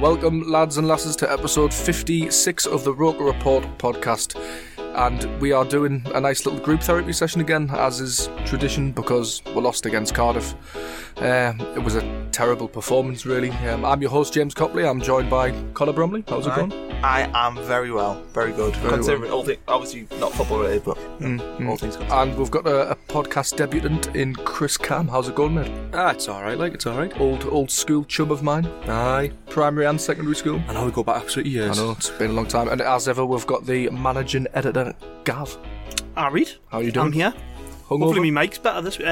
Welcome, lads and lasses, to episode 56 of the Roker Report podcast. And we are doing a nice little group therapy session again, as is tradition, because we lost against Cardiff. It was a terrible performance, really. I'm your host, James Copley. I'm joined by Colin Bromley. How's it going? I am very well, very good. Considering all things, obviously not football related, but all things good. And we've got a podcast debutant in Chris Cam. How's it going, mate? It's all right, it's all right. Old school chum of mine. Aye. Primary and secondary school. I know, we go back absolutely years. I know, it's been a long time. And as ever, we've got the managing editor, Gav. Hi, Reid. How are you doing? I'm here. Hungover? Hopefully my mic's better this week.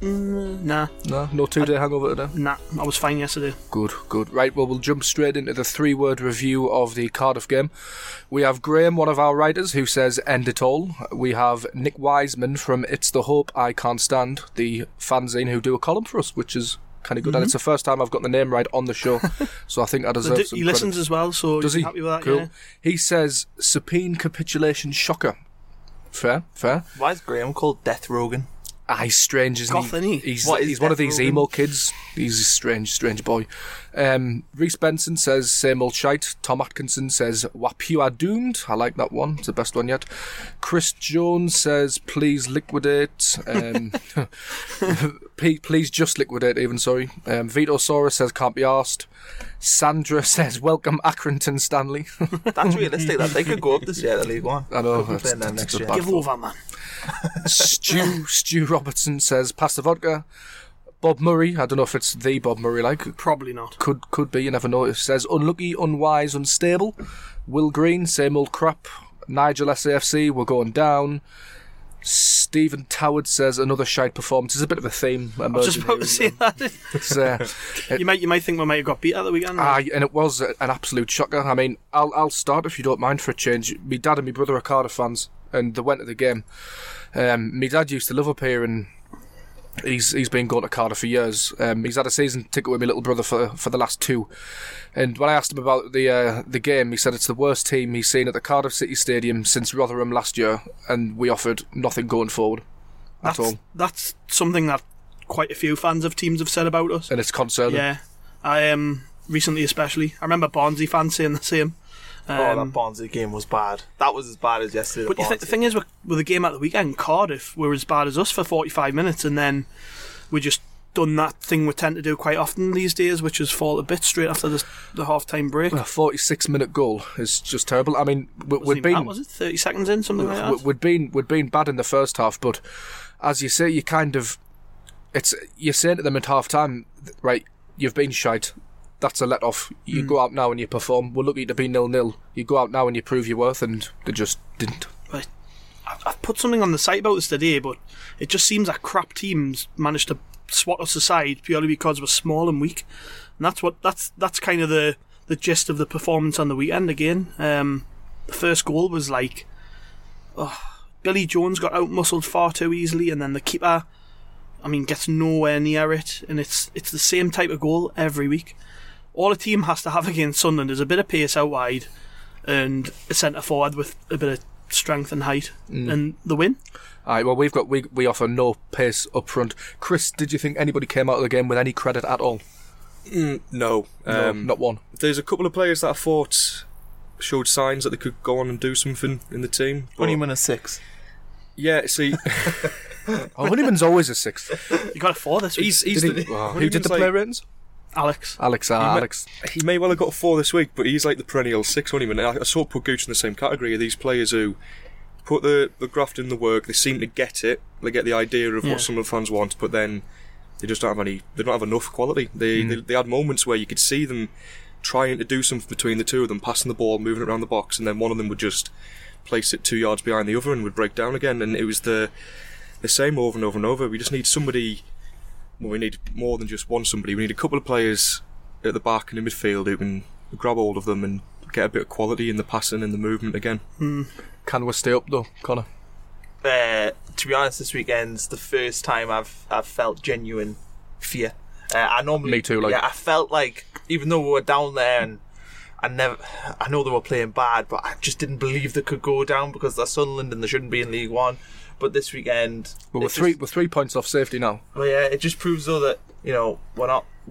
No 2-day hangover today? Nah, I was fine yesterday. Good. Right, well, we'll jump straight into the 3-word review of the Cardiff game. We have Graham, one of our writers, who says, "End it all." We have Nick Wiseman from It's the Hope, I Can't Stand, the fanzine, who do a column for us, which is kind of good. Mm-hmm. And it's the first time I've got the name right on the show, so I think I deserve some credit. He listens as well, so he's happy with that, cool. Yeah. He says, "Supine capitulation shocker." Fair. Why is Graham called Death Rogan? He's strange, isn't Goth, he? He's one of these Rogan emo kids. He's a strange boy. Reese Benson says, "Same old shite." Tom Atkinson says, "Wap, you are doomed." I like that one. It's the best one yet. Chris Jones says, "Please liquidate." Please just liquidate, even, sorry. Vito Sora says, "Can't be arsed." Sandra says, "Welcome, Accrington Stanley." That's realistic. That they could go up this year to League One. I know. Next year. Give over, man. Stu Robertson says, "Pass the vodka." Bob Murray, I don't know if it's the Bob Murray, like. Probably not. Could be, you never know. It says, "Unlucky, unwise, unstable." Will Green, "Same old crap." Nigel SAFC, "We're going down." Stephen Toward says, "Another shite performance." It's a bit of a theme. I was just about to say that. You might think we might have got beat at the weekend. And it was an absolute shocker. I mean, I'll start if you don't mind for a change. My dad and my brother are Cardiff fans, and they went to the game. My dad used to live up here, and he's been going to Cardiff for years. He's had a season ticket with my little brother for the last two. And when I asked him about the game, he said it's the worst team he's seen at the Cardiff City Stadium since Rotherham last year, and we offered nothing going forward at all. That's something that quite a few fans of teams have said about us, and it's concerning. Yeah, recently especially. I remember Barnsley fans saying the same. That Barnsley game was bad. That was as bad as yesterday. But the thing is, with the game at the weekend, Cardiff were as bad as us for 45 minutes, and then we just done that thing we tend to do quite often these days, which is fall a bit straight after the half-time break. A 46-minute goal is just terrible. I mean, we'd been... Was it 30 seconds in, something like that? We'd been bad in the first half, but as you say, you kind of... You're saying to them at half-time, right, you've been shite. That's a let-off. You go out now and you perform. We're lucky to be 0-0. You go out now and you prove your worth, and they just didn't. Right. I've put something on the site about this today, but it just seems that crap teams manage to swat us aside purely because we're small and weak. And that's kind of the gist of the performance on the weekend again. The first goal was like... Billy Jones got out-muscled far too easily, and then the keeper, I mean, gets nowhere near it, and it's the same type of goal every week. All a team has to have against Sunderland is a bit of pace out wide and a centre-forward with a bit of strength and height, and the win. Alright, well, we offer no pace up front. Chris, did you think anybody came out of the game with any credit at all? No, not one. There's a couple of players that I thought showed signs that they could go on and do something in the team. Only minute 6. Yeah, see, Honeyman's always a sixth. You got a four this week. Who did the player ratings? Alex. He may well have got a four this week, but he's like the perennial six, Honeyman. I sort of put Gooch in the same category of these players who put the graft in the work. They seem to get it. They get the idea of what some of the fans want, but then they just don't have any. They don't have enough quality. They had moments where you could see them trying to do something between the two of them, passing the ball, moving it around the box, and then one of them would just place it 2 yards behind the other and would break down again. And it was the same over and over and over. We just need somebody. Well, we need more than just one somebody. We need a couple of players at the back and in midfield who can grab hold of them and get a bit of quality in the passing and the movement again. Can we stay up though, Connor? To be honest, this weekend's the first time I've felt genuine fear. I normally, me too. Like, yeah, I felt like even though we were down there and I know they were playing bad, but I just didn't believe they could go down because they're Sunderland and they shouldn't be in League One. But this weekend, we're 3 points off safety now. Well, yeah, it just proves though that we're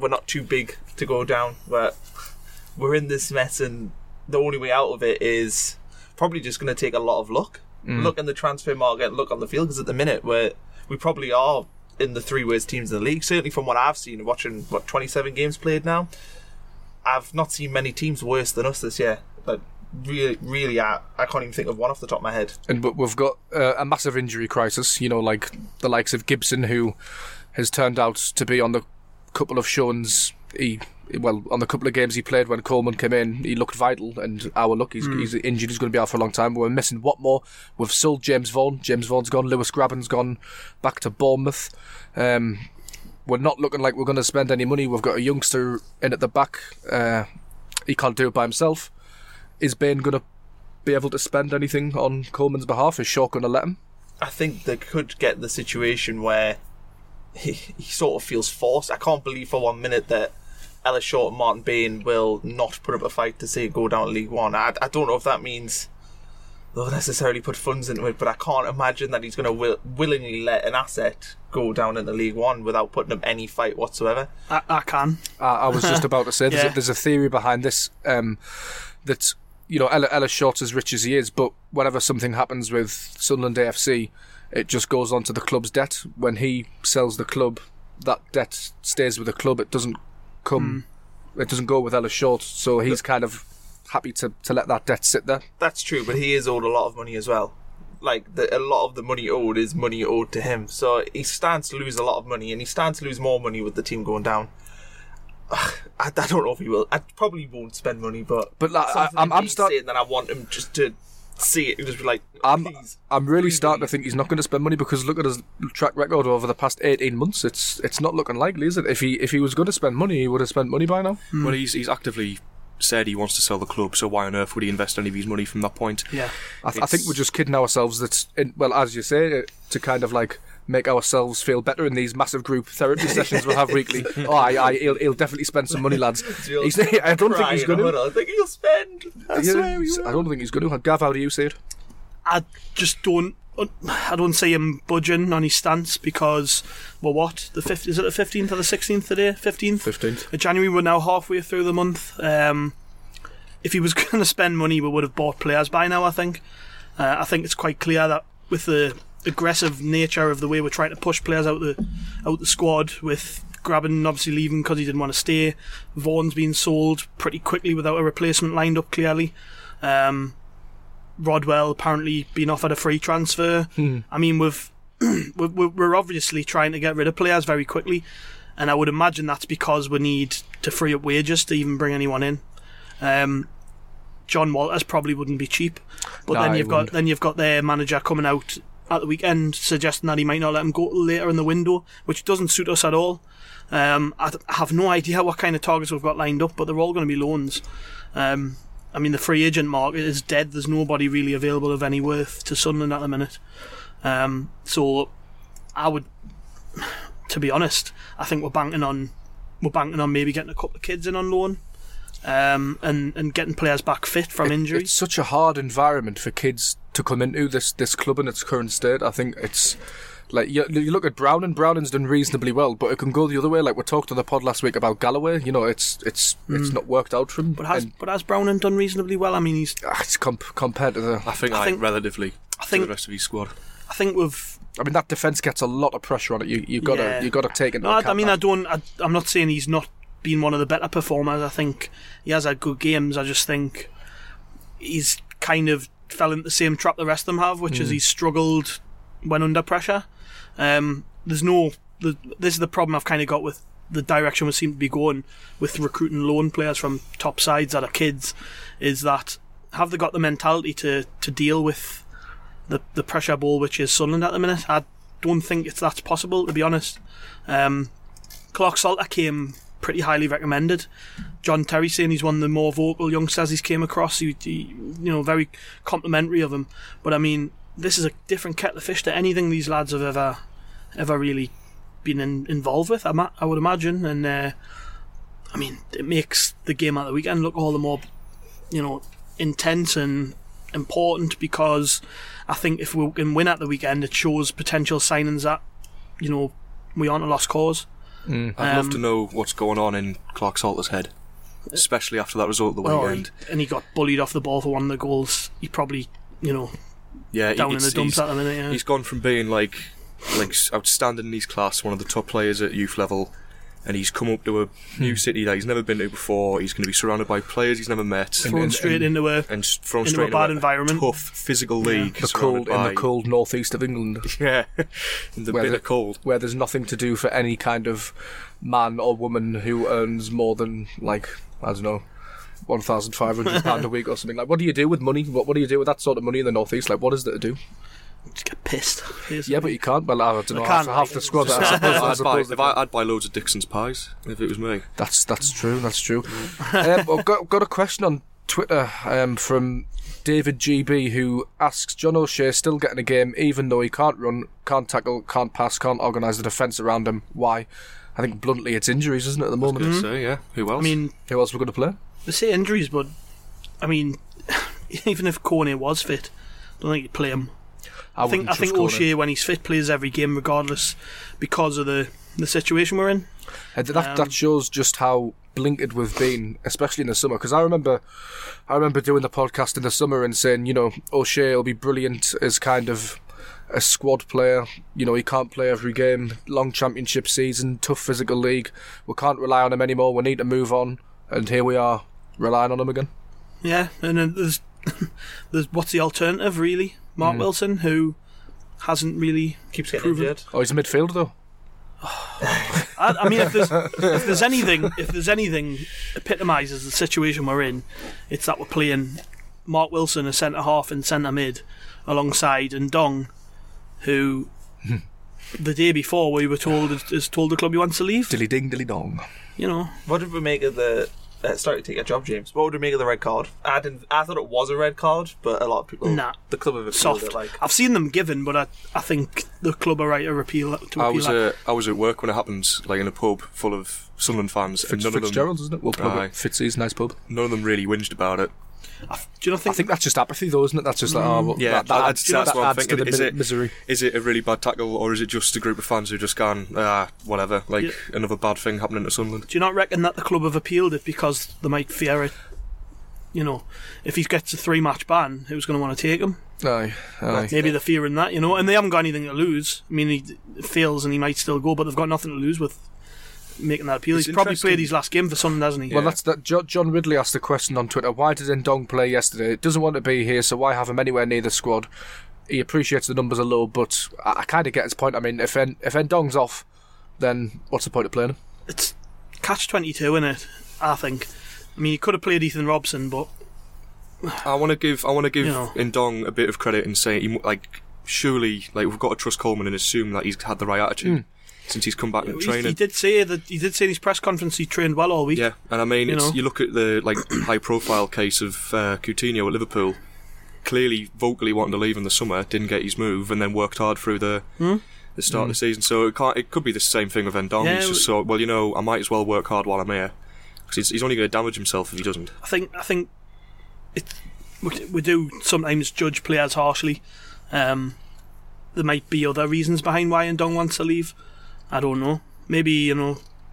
not too big to go down. We're in this mess, and the only way out of it is probably just going to take a lot of luck. Look in the transfer market, look on the field, because at the minute we probably are in the three worst teams in the league. Certainly from what I've seen, watching 27 games played now, I've not seen many teams worse than us this year. But really, I can't even think of one off the top of my head. But we've got a massive injury crisis. Like the likes of Gibson, who has turned out to be on the couple of showings on the couple of games he played when Coleman came in, he looked vital, and our luck, he's injured, he's going to be out for a long time. We're missing Watmore, we've sold James Vaughan, James Vaughan's gone, Lewis Grabban's gone back to Bournemouth. We're not looking like we're going to spend any money. We've got a youngster in at the back, he can't do it by himself. Is Bain going to be able to spend anything on Coleman's behalf? Is Short going to let him? I think they could get the situation where he sort of feels forced. I can't believe for 1 minute that Ellis Short and Martin Bain will not put up a fight to say go down to League One. I don't know if that means they'll necessarily put funds into it, but I can't imagine that he's going to willingly let an asset go down into League One without putting up any fight whatsoever. I was just about to say, there's a theory behind this that Ellis Short's as rich as he is, but whenever something happens with Sunderland AFC, it just goes on to the club's debt. When he sells the club, that debt stays with the club. It doesn't come, it doesn't go with Ellis Short, so he's kind of happy to let that debt sit there. That's true, but he is owed a lot of money as well. Like a lot of the money owed is money owed to him, so he stands to lose a lot of money, and he stands to lose more money with the team going down. I don't know if he will. I probably won't spend money, but like, saying that I want him just to see it and just be like, please. I'm really starting to think he's not going to spend money, because look at his track record over the past 18 months. It's not looking likely, is it? If he was going to spend money, he would have spent money by now. Well, he's actively said he wants to sell the club, so why on earth would he invest any of his money from that point? Yeah, I think we're just kidding ourselves that, as you say, to kind of like make ourselves feel better in these massive group therapy sessions we'll have weekly. He'll definitely spend some money, lads. I don't think he's going to. I think he'll spend. I don't think he's going to. Gav, how do you see it? I don't see him budging on his stance, because we're the 5th, is it the 15th or the 16th today? 15th of January. We're now halfway through the month. If he was going to spend money, we would have bought players by now, I think. I think it's quite clear that with the aggressive nature of the way we're trying to push players out the squad, with Grabban obviously leaving because he didn't want to stay, Vaughan's being sold pretty quickly without a replacement lined up clearly, Rodwell apparently being offered a free transfer. I mean, we're obviously trying to get rid of players very quickly, and I would imagine that's because we need to free up wages to even bring anyone in. John Walters probably wouldn't be cheap, but then you've got their manager coming out at the weekend suggesting that he might not let him go later in the window, which doesn't suit us at all. I have no idea what kind of targets we've got lined up, but they're all going to be loans. I mean, the free agent market is dead. There's nobody really available of any worth to Sunderland at the minute. So I would, to be honest, I think we're banking on maybe getting a couple of kids in on loan, and getting players back fit from injury. It's such a hard environment for kids to come into this club in its current state. I think it's like, you look at Browning's done reasonably well, but it can go the other way. Like we talked on the pod last week about Galloway, it's not worked out for him. But has Browning done reasonably well? I mean, he's compared to the relatively to the rest of his squad. I I think we've. I mean, that defence gets a lot of pressure on it. You got to take it. No, I mean, I'm not saying he's not been one of the better performers. I think he has had good games. I just think he's kind of fell into the same trap the rest of them have, which is he's struggled when under pressure. This is the problem I've kind of got with the direction we seem to be going with recruiting loan players from top sides that are kids, is that have they got the mentality to deal with the pressure ball which is Sunderland at the minute? I don't think that's possible, to be honest. Clark Salter came pretty highly recommended. John Terry saying he's one of the more vocal youngsters he's came across. He very complimentary of him. But I mean, this is a different kettle of fish to anything these lads have ever really been involved with, I would imagine. And I mean, it makes the game at the weekend look all the more, intense and important, because I think if we can win at the weekend, it shows potential signings that we aren't a lost cause. I'd love to know what's going on in Clark Salter's head, especially after that result at the weekend. And he got bullied off the ball for one of the goals. He probably down in the dumps at the minute. Yeah. He's gone from being like outstanding in his class, one of the top players at youth level, and he's come up to a new city that he's never been to before. He's going to be surrounded by players he's never met, thrown straight into a bad environment, tough physical league, the cold northeast of England, in the bitter cold, where there's nothing to do for any kind of man or woman who earns more than £1,500 a week or something. Like, what do you do with money? What do you do with that sort of money in the northeast? Like, what is there to do? Just get pissed. Yeah, but you can't. Well, I don't know. Half the squad. I'd buy loads of Dixon's pies if it was me. That's true. That's true. I've got a question on Twitter from David GB, who asks, John O'Shea still getting a game even though he can't run, can't tackle, can't pass, can't organise the defence around him. Why? I think bluntly it's injuries, isn't it, at the moment? Yeah. Who else? I mean, who else we're going to play? They say injuries, but I mean, even if Kone was fit, I don't think you'd play him. I think O'Shea, when he's fit, plays every game regardless, because of the situation we're in. That shows just how blinkered we've been, especially in the summer. Because I remember doing the podcast in the summer and saying, O'Shea will be brilliant as kind of a squad player. He can't play every game. Long championship season, tough physical league. We can't rely on him anymore. We need to move on. And here we are, relying on him again. Yeah, and then there's what's the alternative, really? Mark Wilson, who hasn't really keeps getting injured. Oh, he's a midfielder though. I mean, if there's anything epitomises the situation we're in, it's that we're playing Mark Wilson, a centre half and centre mid, alongside Ndong, who the day before we were told has told the club he wants to leave. Dilly ding, dilly dong. What did we make of the? Starting to take a job, James. What would we make of the red card? I thought it was a red card, but a lot of people, the club have appealed it. I've seen them given, but I think the club are right to appeal it. I was at work when it happened, in a pub full of Sunderland fans. Fitzgerald's, isn't it? We'll pub it. Fitzy's, nice pub. None of them really whinged about it. I think that's just apathy, though, isn't it? That's just that's what I'm thinking. Misery. Is it a really bad tackle, or is it just a group of fans who just gone, whatever, another bad thing happening to Sunderland? Do you not reckon that the club have appealed it because they might fear it? If he gets a 3-match ban, who's going to want to take him? Aye. Maybe they're fearing that, and they haven't got anything to lose. I mean, he fails and he might still go, but they've got nothing to lose with making that appeal. He's probably played his last game for Sunderland, hasn't he? Yeah. Well, that's that. John Ridley asked the question on Twitter: why did Ndong play yesterday? Doesn't want to be here, so why have him anywhere near the squad? He appreciates the numbers are low, but I kind of get his point. I mean, if Ndong's off, then what's the point of playing him? It's catch-22, isn't it? I think. I mean, he could have played Ethan Robson, but I want to give Ndong a bit of credit and say, surely we've got to trust Coleman and assume that he's had the right attitude. Since he's come back in training, he did say in his press conference he trained well all week. Yeah, and I mean, you look at the high-profile case of Coutinho at Liverpool, clearly vocally wanting to leave in the summer, didn't get his move, and then worked hard through the start of the season. So it could be the same thing with Ndong. Yeah, he's just I might as well work hard while I'm here, because he's only going to damage himself if he doesn't. I think we do sometimes judge players harshly. There might be other reasons behind why Ndong wants to leave. I don't know. Maybe,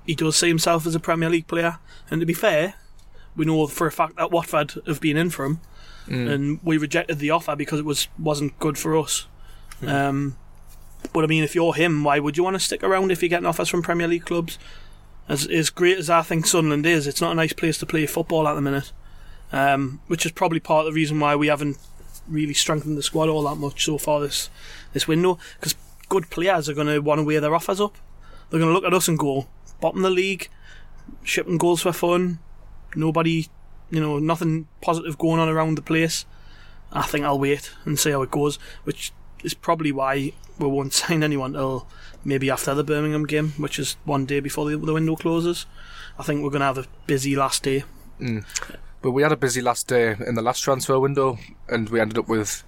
he does see himself as a Premier League player. And to be fair, we know for a fact that Watford have been in for him. And we rejected the offer because it wasn't good for us. But I mean, if you're him, why would you want to stick around if you're getting offers from Premier League clubs? As great as I think Sunderland is, it's not a nice place to play football at the minute, which is probably part of the reason why we haven't really strengthened the squad all that much so far this window, because good players are going to want to weigh their offers up. They're going to look at us and go, bottom of the league, shipping goals for fun, nobody, nothing positive going on around the place. I think I'll wait and see how it goes, which is probably why we won't sign anyone till maybe after the Birmingham game, which is one day before the window closes. I think we're going to have a busy last day. But we had a busy last day in the last transfer window, and we ended up with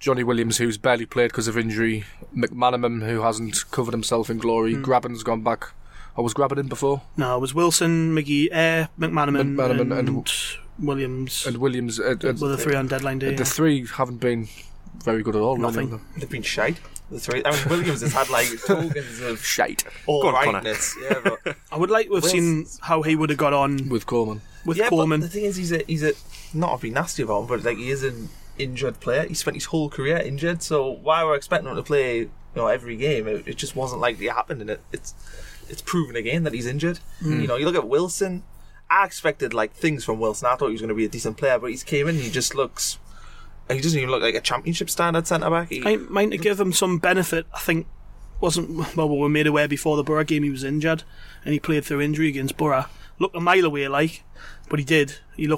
Johnny Williams, who's barely played because of injury, McManaman, who hasn't covered himself in glory, Grabban's gone back. Or was Grabban in before? No, it was Wilson, McGee, McManaman, and Williams. And Williams. Were the three on deadline day? The three haven't been very good at all. Nothing. They've been shite. The three. I mean, Williams has had like tokens of shite. All rightness. Yeah, but I would like to have seen how he would have got on with Coleman. But the thing is, he's a not to be nasty about him, but like he is an injured player. He spent his whole career injured, so why we're expecting him to play every game? It just wasn't likely to happen, and it's proven again that he's injured. You look at Wilson. I expected like things from Wilson. I thought he was going to be a decent player, but he's came in. And he just looks. He doesn't even look like a championship standard centre back. To give him some benefit, I think we were made aware before the Borough game he was injured, and he played through injury against Borough. Looked a mile away, but he did. He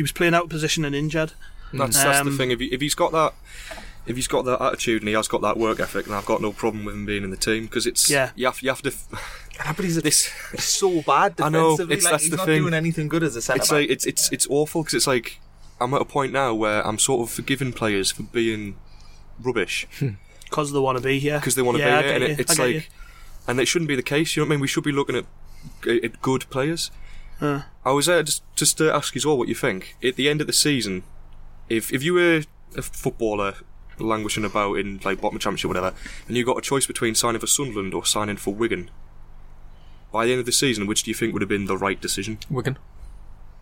was playing out of position and injured. That's the thing. If he's got that attitude and he has got that work ethic, then I've got no problem with him being in the team, because it's you have to. But he's so bad defensively. I know, he's not doing anything good as a centre back. It's awful, because it's like, I'm at a point now where I'm sort of forgiving players for being rubbish because they want to be here. Because they want to be here, and it's like, and it shouldn't be the case. You know what I mean? We should be looking at good players. I was there just to ask you all what you think at the end of the season. If you were a footballer languishing about in like bottom of championship or whatever, and you got a choice between signing for Sunderland or signing for Wigan, by the end of the season, which do you think would have been the right decision? Wigan,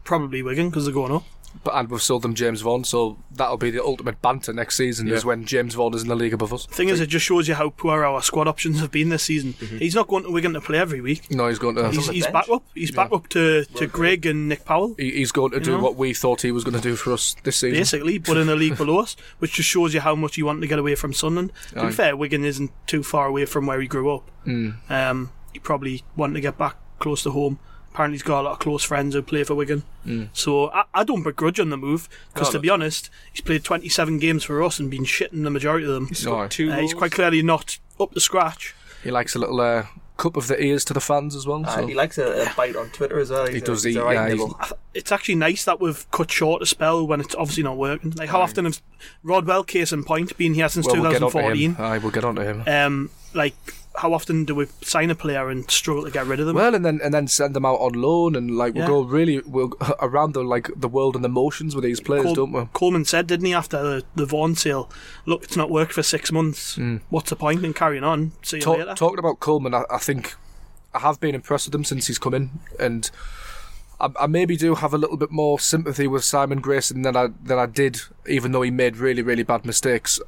probably Wigan, because they're going up. And we've sold them James Vaughan, so that'll be the ultimate banter next season, is when James Vaughan is in the league above us. The thing is, it just shows you how poor our squad options have been this season. He's not going to Wigan to play every week. No, he's going to... He's back up. He's back up to Greg and Nick Powell. He's going to do what we thought he was going to do for us this season. Basically, but in the league below us, which just shows you how much you want to get away from Sunderland. To be fair, Wigan isn't too far away from where he grew up. He probably wanted to get back close to home. Apparently he's got a lot of close friends who play for Wigan, so I don't begrudge on the move, because to be honest, he's played 27 games for us and been shitting the majority of them. He's quite clearly not up to scratch. He likes a little cup of the ears to the fans as well, so. He likes a bite on Twitter as well. It's actually nice that we've cut short a spell when it's obviously not working. Like, how often has Rodwell, case in point, been here since 2014? We'll get on to him. How often do we sign a player and struggle to get rid of them? Well, and then send them out on loan, and we'll go around the world and the motions with these players, don't we? Coleman said, didn't he, after the Vaughan sale, look, it's not worked for 6 months. What's the point in carrying on? See you later. Talking about Coleman, I think I have been impressed with him since he's come in, and I maybe do have a little bit more sympathy with Simon Grayson than I did, even though he made really, really bad mistakes.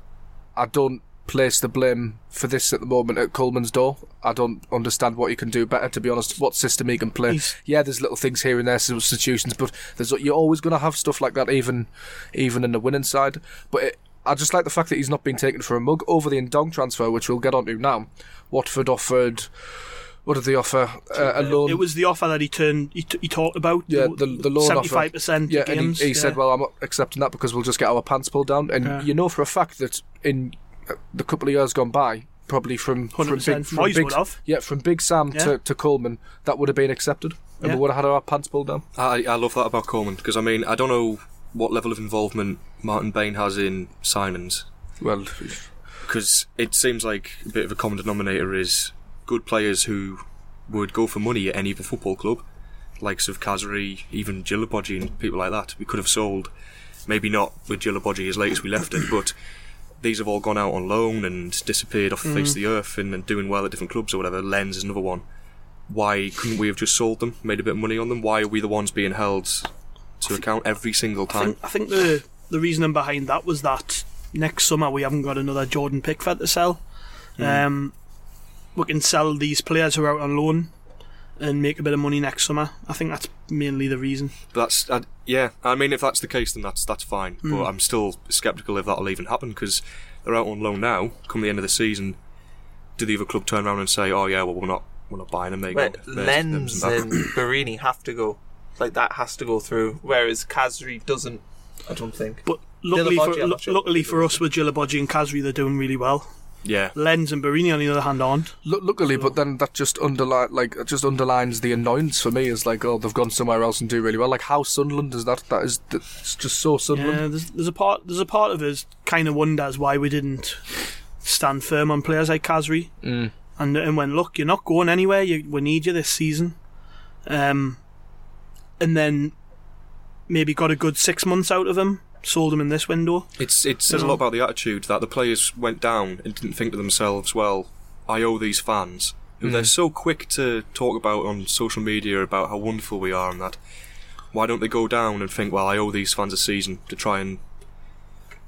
I don't place the blame for this at the moment at Coleman's door. I don't understand what he can do better, to be honest, what system he can play. There's little things here and there, substitutions, but you're always going to have stuff like that, even in the winning side. But I just like the fact that he's not been taken for a mug. Over the Ndong transfer, which we'll get onto now, Watford offered... What did they offer? A loan. It was the offer that he talked about. Yeah, the loan 75% offer. 75% of games. And he said, well, I'm not accepting that because we'll just get our pants pulled down. And you know for a fact that in the couple of years gone by, probably from Big Sam to Coleman, that would have been accepted, and we would have had our pants pulled down. I love that about Coleman, because I mean, I don't know what level of involvement Martin Bain has in signings. Well, because it seems like a bit of a common denominator is good players who would go for money at any other football club, likes of Kazri, even Djilobodji and people like that. We could have sold, maybe not with Djilobodji as late as we left it, but these have all gone out on loan and disappeared off the face of the earth and doing well at different clubs or whatever. Lens is another one. Why couldn't we have just sold them, made a bit of money on them? Why are we the ones being held to account every single time? I think the reasoning behind that was that next summer we haven't got another Jordan Pickford to sell. We can sell these players who are out on loan and make a bit of money next summer. I think that's mainly the reason. But that's yeah. I mean, if that's the case, then that's fine. But I'm still sceptical if that'll even happen, because they're out on loan now. Come the end of the season, do the other club turn around and say, "Oh yeah, well we're not buying them." They go. Lens and Barini have to go. Like, that has to go through. Whereas Kazri doesn't. I don't think. But luckily for us, with Djilobodji and Kazri, they're doing really well. Yeah. Lens and Barini, on the other hand, aren't. Luckily, but then that just underlines the annoyance for me. Is like, oh, they've gone somewhere else and do really well. Like, how Sunderland is that? It's just so Sunderland. Yeah, there's a part of us kind of wonders why we didn't stand firm on players like Kazri and went, look, you're not going anywhere. We need you this season, and then maybe got a good 6 months out of him. Sold them in this window. It says a lot about the attitude that the players went down and didn't think to themselves, well, I owe these fans, who they're so quick to talk about on social media about how wonderful we are and that. Why don't they go down and think, well, I owe these fans a season to try and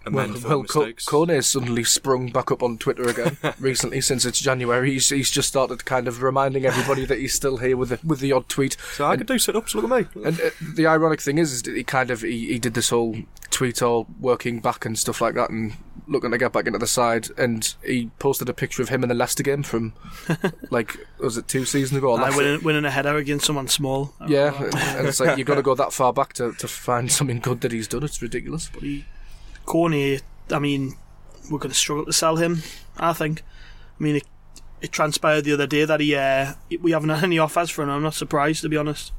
amend their mistakes? Kone suddenly sprung back up on Twitter again recently. Since it's January, he's just started kind of reminding everybody that he's still here with the odd tweet. So I could do sit-ups, look at me. And the ironic thing is he kind of he did this whole tweet all working back and stuff like that and looking to get back into the side, and he posted a picture of him in the Leicester game from like, was it 2 seasons ago? Winning a header against someone small. Yeah, and it's like, you've got to go that far back to find something good that he's done. It's ridiculous. But Kone, I mean, we're going to struggle to sell him, I think. I mean, it transpired the other day that we haven't had any offers for him. I'm not surprised, to be honest,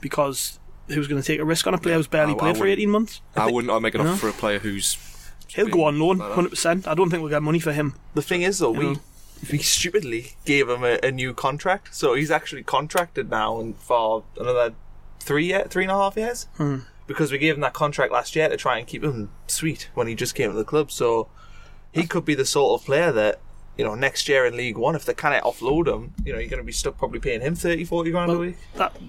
because who's going to take a risk on a player who's barely played for 18 months? I wouldn't make an offer for a player who's... He'll go on loan, 100%. I don't think we'll get money for him. The thing is, though, we stupidly gave him a new contract, so he's actually contracted now and for another 3.5 years. Because we gave him that contract last year to try and keep him sweet when he just came to the club. So he could be the sort of player that, you know, next year in League One, if they can't offload him, you know, you're going to be stuck probably paying him 30-40 grand a week.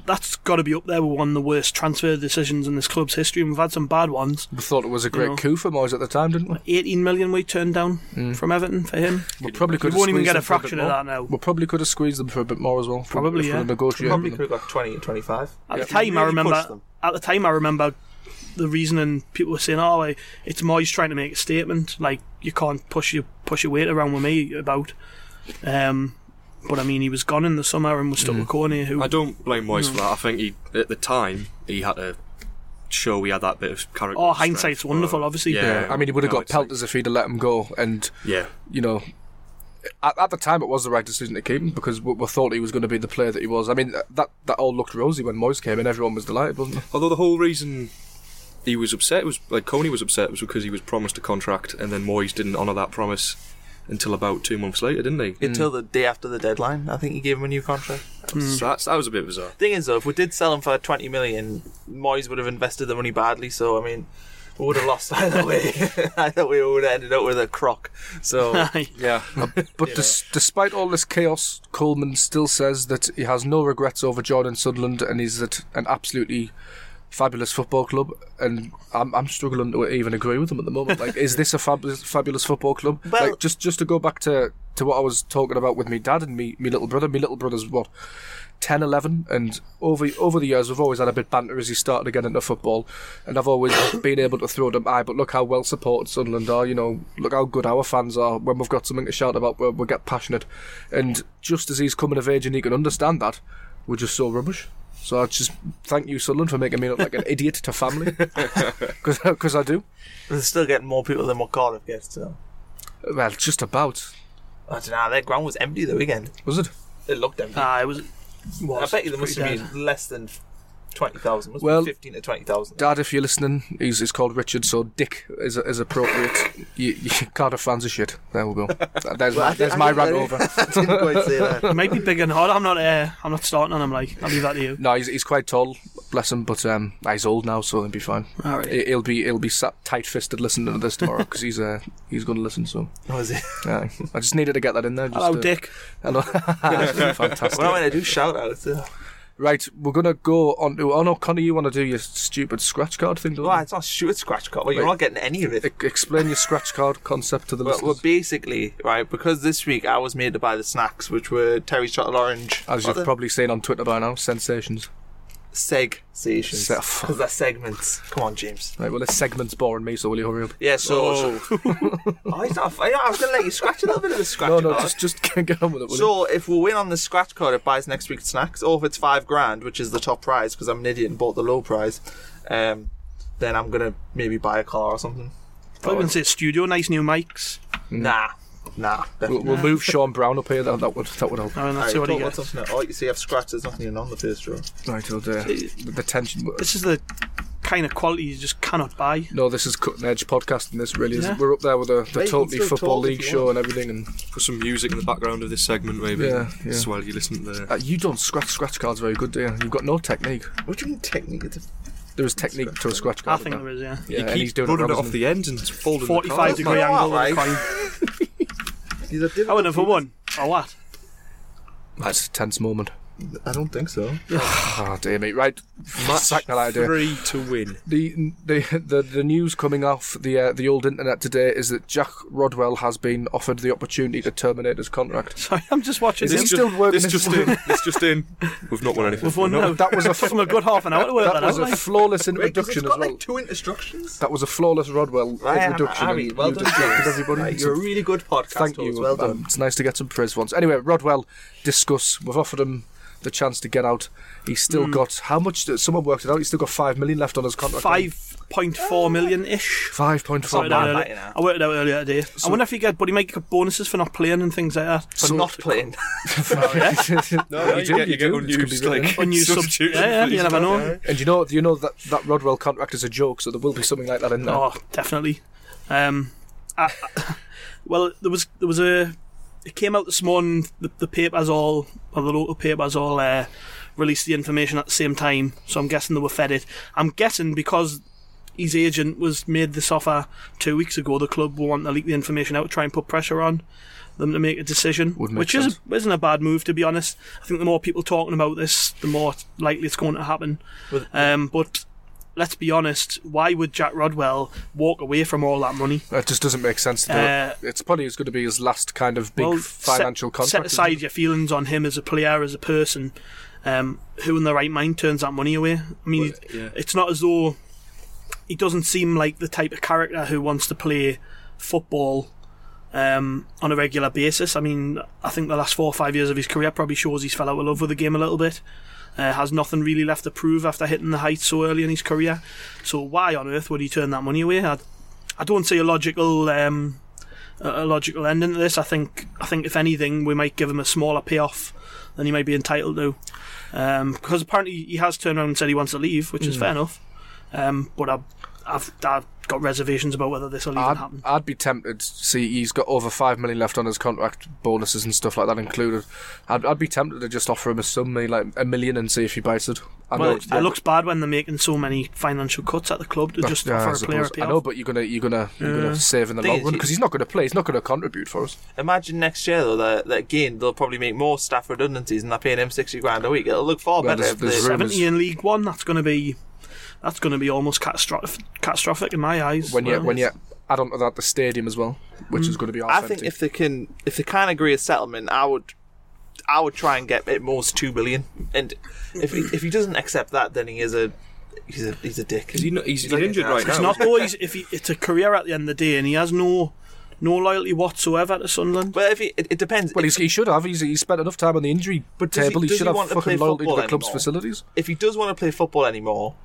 That's got to be up there with one of the worst transfer decisions in this club's history, and we've had some bad ones. We thought it was a great coup for Moyes at the time, didn't we? 18 million we turned down from Everton for him. We won't even get a fraction of that now. We probably could have squeezed them for a bit more as well. Probably, yeah. Probably could have got 20 or 25. At the time, I remember the reasoning people were saying, "Oh, it's Moyes trying to make a statement. Like, you can't push your weight around with me about." But I mean, he was gone in the summer and was stuck with Kone. I don't blame Moyes for that. I think at the time he had to show he had that bit of character. Oh, hindsight's wonderful, obviously. Yeah. I mean, he would have got pelters if he'd have let him go. And you know, at the time, it was the right decision to keep him, because we thought he was going to be the player that he was. I mean, that all looked rosy when Moyes came in. Everyone was delighted, wasn't it? Although the whole reason he was upset, Kone was upset, was because he was promised a contract, and then Moyes didn't honour that promise until about 2 months later, didn't he? Until the day after the deadline, I think he gave him a new contract. That was a bit bizarre. The thing is, though, if we did sell him for 20 million, Moyes would have invested the money badly, so, I mean, we would have lost either way. Either way, we would have ended up with a crock. So, yeah. But despite all this chaos, Coleman still says that he has no regrets over Jordan Sunderland, and he's at an absolutely fabulous football club, and I'm struggling to even agree with them at the moment. Like, is this a fabulous football club? Well, like, just to go back to what I was talking about with my dad and me little brother. My little brother's 10, 11, and over the years we've always had a bit of banter as he started to get into football, and I've always been able to throw them, but look how well supported Sunderland are, you know, look how good our fans are. When we've got something to shout about, we get passionate, and just as he's coming of age and he can understand that, we're just so rubbish. So I just thank you, Sunderland, for making me look like an idiot to family, because I do. They're still getting more people than what Cardiff gets, so. Well, just about. I don't know, their ground was empty the weekend. Was it? It looked empty. I bet you there must have been less than 20,000. Well, 15 to 20,000. Dad, if you're listening, he's called Richard, so Dick is appropriate. You Cardiff fans are shit. There we go. There's my rant over. I didn't quite say that. He might be big and hard. I'm not starting on him. Like, I'll leave that to you. No, he's quite tall. Bless him, but he's old now, so he'll be fine. All right. He'll be sat tight-fisted listening to this tomorrow, because he's going to listen. So. Oh, is he? Yeah. I just needed to get that in there. Hello, Dick. Hello. Fantastic. Well, I do shout out. Right, we're going to go on to... Oh, no, Connor, you want to do your stupid scratch card thing, don't you? Well, it's not stupid scratch card. Well, you're not getting any of it. Explain your scratch card concept to the listeners. Well, basically, right, because this week I was made to buy the snacks, which were Terry's Chocolate Orange. As you've probably seen on Twitter by now, sensations. Seg-sations. Because they're segments. Come on, James. Right, well, this segment's boring me, so will you hurry up? Yeah, so... he's not... I was going to let you scratch a little bit of the scratch card. No, just get on with it, will you? So, if we win on the scratch card, it buys next week's snacks, or if it's £5,000, which is the top prize, because I'm an idiot and bought the low prize, then I'm going to maybe buy a car or something. I wouldn't say studio, nice new mics. Nah. We'll move Sean Brown up here. That would help. I mean, that's what he gets. Oh, you see, I've scratched. There's nothing in on the first row. Right, oh dear. The tension. This is the kind of quality you just cannot buy. No, this is cutting edge podcasting. This really is. We're up there with the Totally Football League show and everything, and put some music in the background of this segment, maybe. Yeah. As well, you listen to the. You don't scratch cards very good, do you? You've got no technique. What do you mean technique? There is technique to a scratch card. I think there is. Yeah. You keep he's doing running it off the end and folding 45-degree angle of the coin. I wouldn't have won. Or what? That's a tense moment. I don't think so. Oh, dear me. Right. Match 3 to win. The news coming off the old internet today is that Jack Rodwell has been offered the opportunity to terminate his contract. Sorry, I'm just watching this. Still working this just in. This just in. We've not won anything. We've won no. That was a good half an hour to work that was a flawless introduction as well. Like 2 instructions? That was a flawless Rodwell introduction. Well done, everybody. Right, you're a really good podcast. Thank you. Well done. It's nice to get some praise once. Anyway, Rodwell, discuss. We've offered him the chance to get out. He's still got how much? Someone worked it out. He's still got $5 million left on his contract. 5.4 million ish. 5.4 million. I worked it out earlier today. So I wonder if he get, but he might get bonuses for not playing and things like that. For not playing. No, you do. Unused, like unused substitute. Yeah, you never know. And you know that Rodwell contract is a joke, so there will be something like that in there. Oh, definitely. Well, there was a. It came out this morning, the local papers all released the information at the same time, so I'm guessing they were fed it. I'm guessing because his agent was made this offer 2 weeks ago, the club will want to leak the information out, try and put pressure on them to make a decision, which isn't a bad move, to be honest. I think the more people talking about this, the more likely it's going to happen. But let's be honest, why would Jack Rodwell walk away from all that money? It just doesn't make sense to do it. It's probably going to be his last kind of big financial contract. Set aside your feelings on him as a player, as a person. Who in their right mind turns that money away? I mean, It's not as though he doesn't seem like the type of character who wants to play football on a regular basis. I mean, I think the last 4 or 5 years of his career probably shows he's fell out of love with the game a little bit. Has nothing really left to prove after hitting the heights so early in his career. So why on earth would he turn that money away? I don't see a logical ending to this. I think if anything, we might give him a smaller payoff than he might be entitled to. Because apparently he has turned around and said he wants to leave, which is fair enough. But I've got reservations about whether this will even happen. I'd be tempted. See, he's got over $5 million left on his contract, bonuses and stuff like that included. I'd be tempted to just offer him a sum, maybe like $1 million, and see if he bites it. It looks bad when they're making so many financial cuts at the club to just offer a player a payoff. I know, but you're gonna save in the long run because he's not gonna play. He's not gonna contribute for us. Imagine next year though that again they'll probably make more staff redundancies and they're paying him $60,000 a week. It'll look far better. There's 70 in League One. That's going to be almost catastrophic in my eyes. When you add on to that the stadium as well, which is going to be awesome. I think if they can agree a settlement, I would try and get at most $2 billion. And if he doesn't accept that, then he's a dick. He's injured right now. It's not always it's a career at the end of the day, and he has no loyalty whatsoever to Sunderland. Well, it depends. Well, he should have. He's spent enough time on the injury table. He should have fucking loyalty to the club's facilities. If he does want to play football anymore.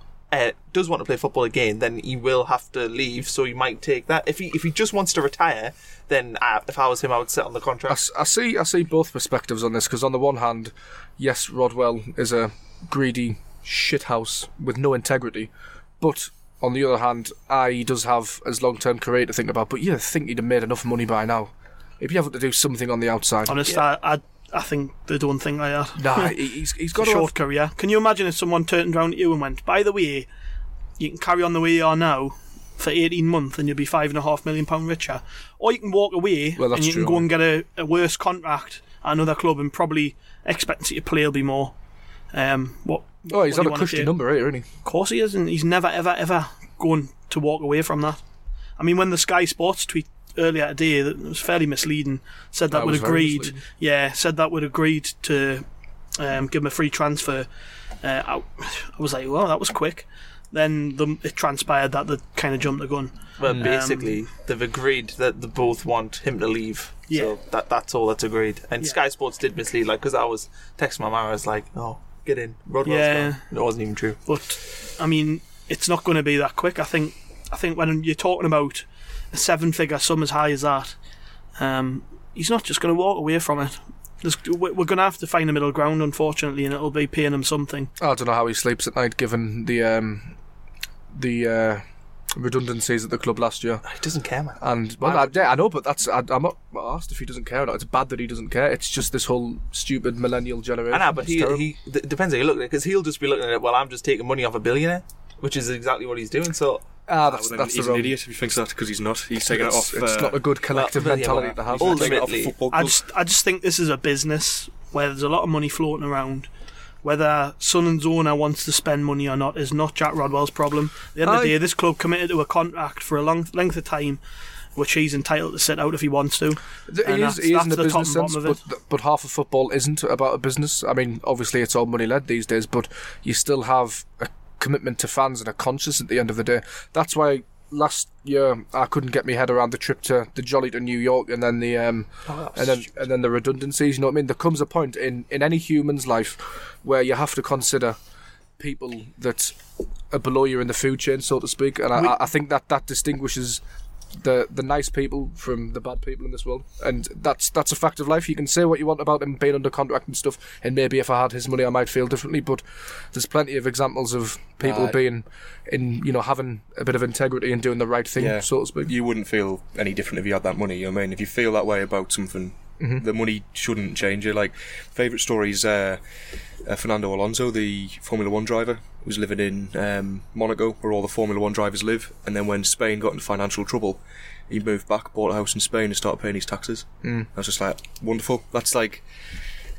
Does want to play football again, then he will have to leave, so he might take that. If he just wants to retire, then if I was him, I would sit on the contract. I see both perspectives on this, because on the one hand, yes, Rodwell is a greedy shithouse with no integrity, but on the other hand, he does have his long-term career to think about, but you'd think he'd have made enough money by now. He'd be able to do something on the outside. Honestly, yeah. I think they don't think like that. Nah, he's got a short career. Can you imagine if someone turned around at you and went, by the way, you can carry on the way you are now for 18 months and you'll be £5.5 million richer, or you can walk away and you can go and get a worse contract at another club and probably expectancy to play will be more. He's on a cushy number here, isn't he? Of course he is, and he's never, ever, ever going to walk away from that. I mean, when the Sky Sports tweet earlier today, that was fairly misleading, said that we'd agreed, to give him a free transfer. I was like, well, that was quick. Then it transpired that they kind of jumped the gun. Well, basically, they've agreed that they both want him to leave. Yeah. So that's all that's agreed. And Sky Sports did mislead, because I was texting my mum, I was like, oh, get in. Rodwell's gone. And it wasn't even true. But, I mean, it's not going to be that quick. I think when you're talking about a seven-figure sum as high as that, he's not just going to walk away from it. We're going to have to find a middle ground, unfortunately, and it'll be paying him something. I don't know how he sleeps at night, given the redundancies at the club last year. He doesn't care, man. And I know, but I'm not asked if he doesn't care or not. It's bad that he doesn't care. It's just this whole stupid millennial generation. I know, but he depends how you look at it, because he'll just be looking at it. Well, I'm just taking money off a billionaire, which is exactly what he's doing. So. He's an idiot if he thinks that, because he's not. He's taking it off. It's not a good collective mentality to have. Ultimately, I just think this is a business where there's a lot of money floating around. Whether Sunderland's owner wants to spend money or not is not Jack Rodwell's problem. At the end of the day, this club committed to a contract for a long length of time, which he's entitled to sit out if he wants to. He is in the business sense, but half of football isn't about a business. I mean, obviously it's all money led these days, but you still have a commitment to fans and a conscience at the end of the day. That's why last year I couldn't get my head around the trip to the Jolly to New York and then the redundancies. You know what I mean? There comes a point in any human's life where you have to consider people that are below you in the food chain, so to speak. And I think that distinguishes the nice people from the bad people in this world, and that's a fact of life. You can say what you want about him being under contract and stuff, and maybe if I had his money I might feel differently, but there's plenty of examples of people being in, you know, having a bit of integrity and doing the right thing, so to speak. You wouldn't feel any different if you had that money, you know what I mean? If you feel that way about something, the money shouldn't change it. Like, favourite story is Fernando Alonso, the Formula 1 driver, who's living in Monaco, where all the Formula 1 drivers live, and then when Spain got into financial trouble, he moved back, bought a house in Spain and started paying his taxes. I was just like, wonderful. That's like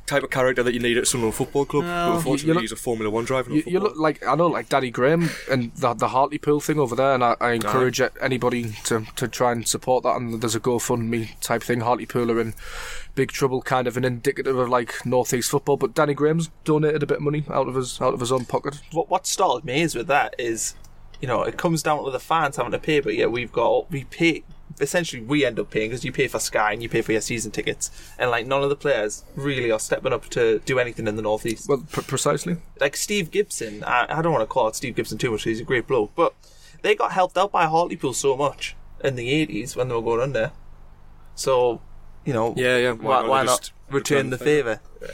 type of character that you need at Sunderland Football Club, but unfortunately he's a Formula 1 driver. You look like, I know, like Daddy Graham and the Hartlepool thing over there, and I encourage anybody to try and support that, and there's a GoFundMe type thing. Hartlepool are in big trouble, kind of an indicative of like northeast football, but Danny Graham's donated a bit of money out of his own pocket. What startled me is with that is, you know, it comes down to the fans having to pay, but yet we pay. Essentially, we end up paying, because you pay for Sky and you pay for your season tickets, and like none of the players really are stepping up to do anything in the northeast. Well, precisely. Like Steve Gibson, I don't want to call out Steve Gibson too much, he's a great bloke, but they got helped out by Hartlepool so much in the 80s when they were going under. So, you know, why not return the favour? Yeah.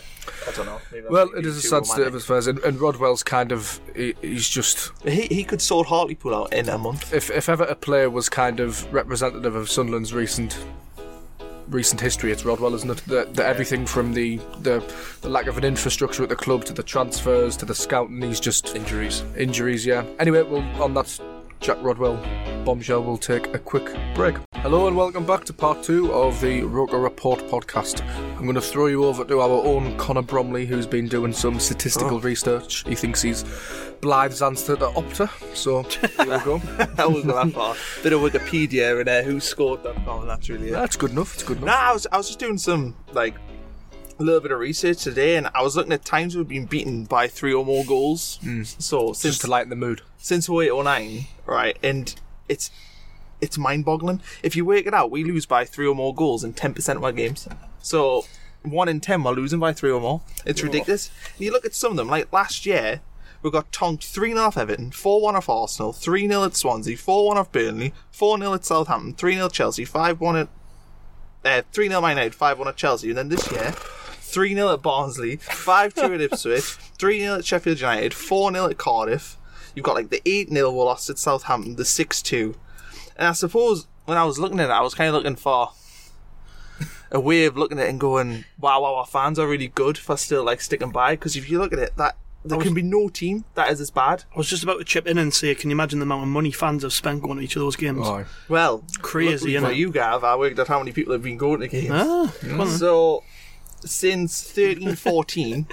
I don't know. Well, it is a sad state of affairs, and Rodwell's kind of he's just he could sort Hartlepool out in a month. If ever a player was kind of representative of Sunderland's recent history, it's Rodwell, isn't it? Everything from the lack of an infrastructure at the club to the transfers to the scouting, he's just injuries. Yeah. Anyway, well, on that Jack Rodwell bombshell, we'll take a quick break. Hello and welcome back to part 2 of the Roker Report podcast. I'm going to throw you over to our own Colin Bromley, who's been doing some statistical research. He thinks he's Blythe's answer to Opta, so here we go. That was that part. Bit of Wikipedia in there, who scored that goal, that's really it. That's good enough, I was just doing some, a little bit of research today, and I was looking at times we've been beaten by 3 or more goals. So just to lighten the mood. Since 08-09, right, and it's mind-boggling. If you work it out, we lose by 3 or more goals in 10% of our games. So 1 in 10 are losing by 3 or more. It's ridiculous. And you look at some of them, like last year, we got tonked 3-0 off Everton, 4-1 off Arsenal, 3-0 at Swansea, 4-1 off Burnley, 4-0 at Southampton, 3-0 Chelsea, 5-1 at 3-0 Man United, 5-1 at Chelsea, and then this year 3-0 at Barnsley, 5-2 at Ipswich, 3-0 at Sheffield United, 4-0 at Cardiff. You've got the 8-0 we lost at Southampton, the 6-2. And I suppose when I was looking at it, I was kind of looking for a way of looking at it and going, wow, our fans are really good for still sticking by. Because if you look at it, that there can be no team that is as bad. I was just about to chip in and say, can you imagine the amount of money fans have spent going to each of those games? Oh. Well, crazy, you know. You, Gav, I worked out how many people have been going to games. So since 13-14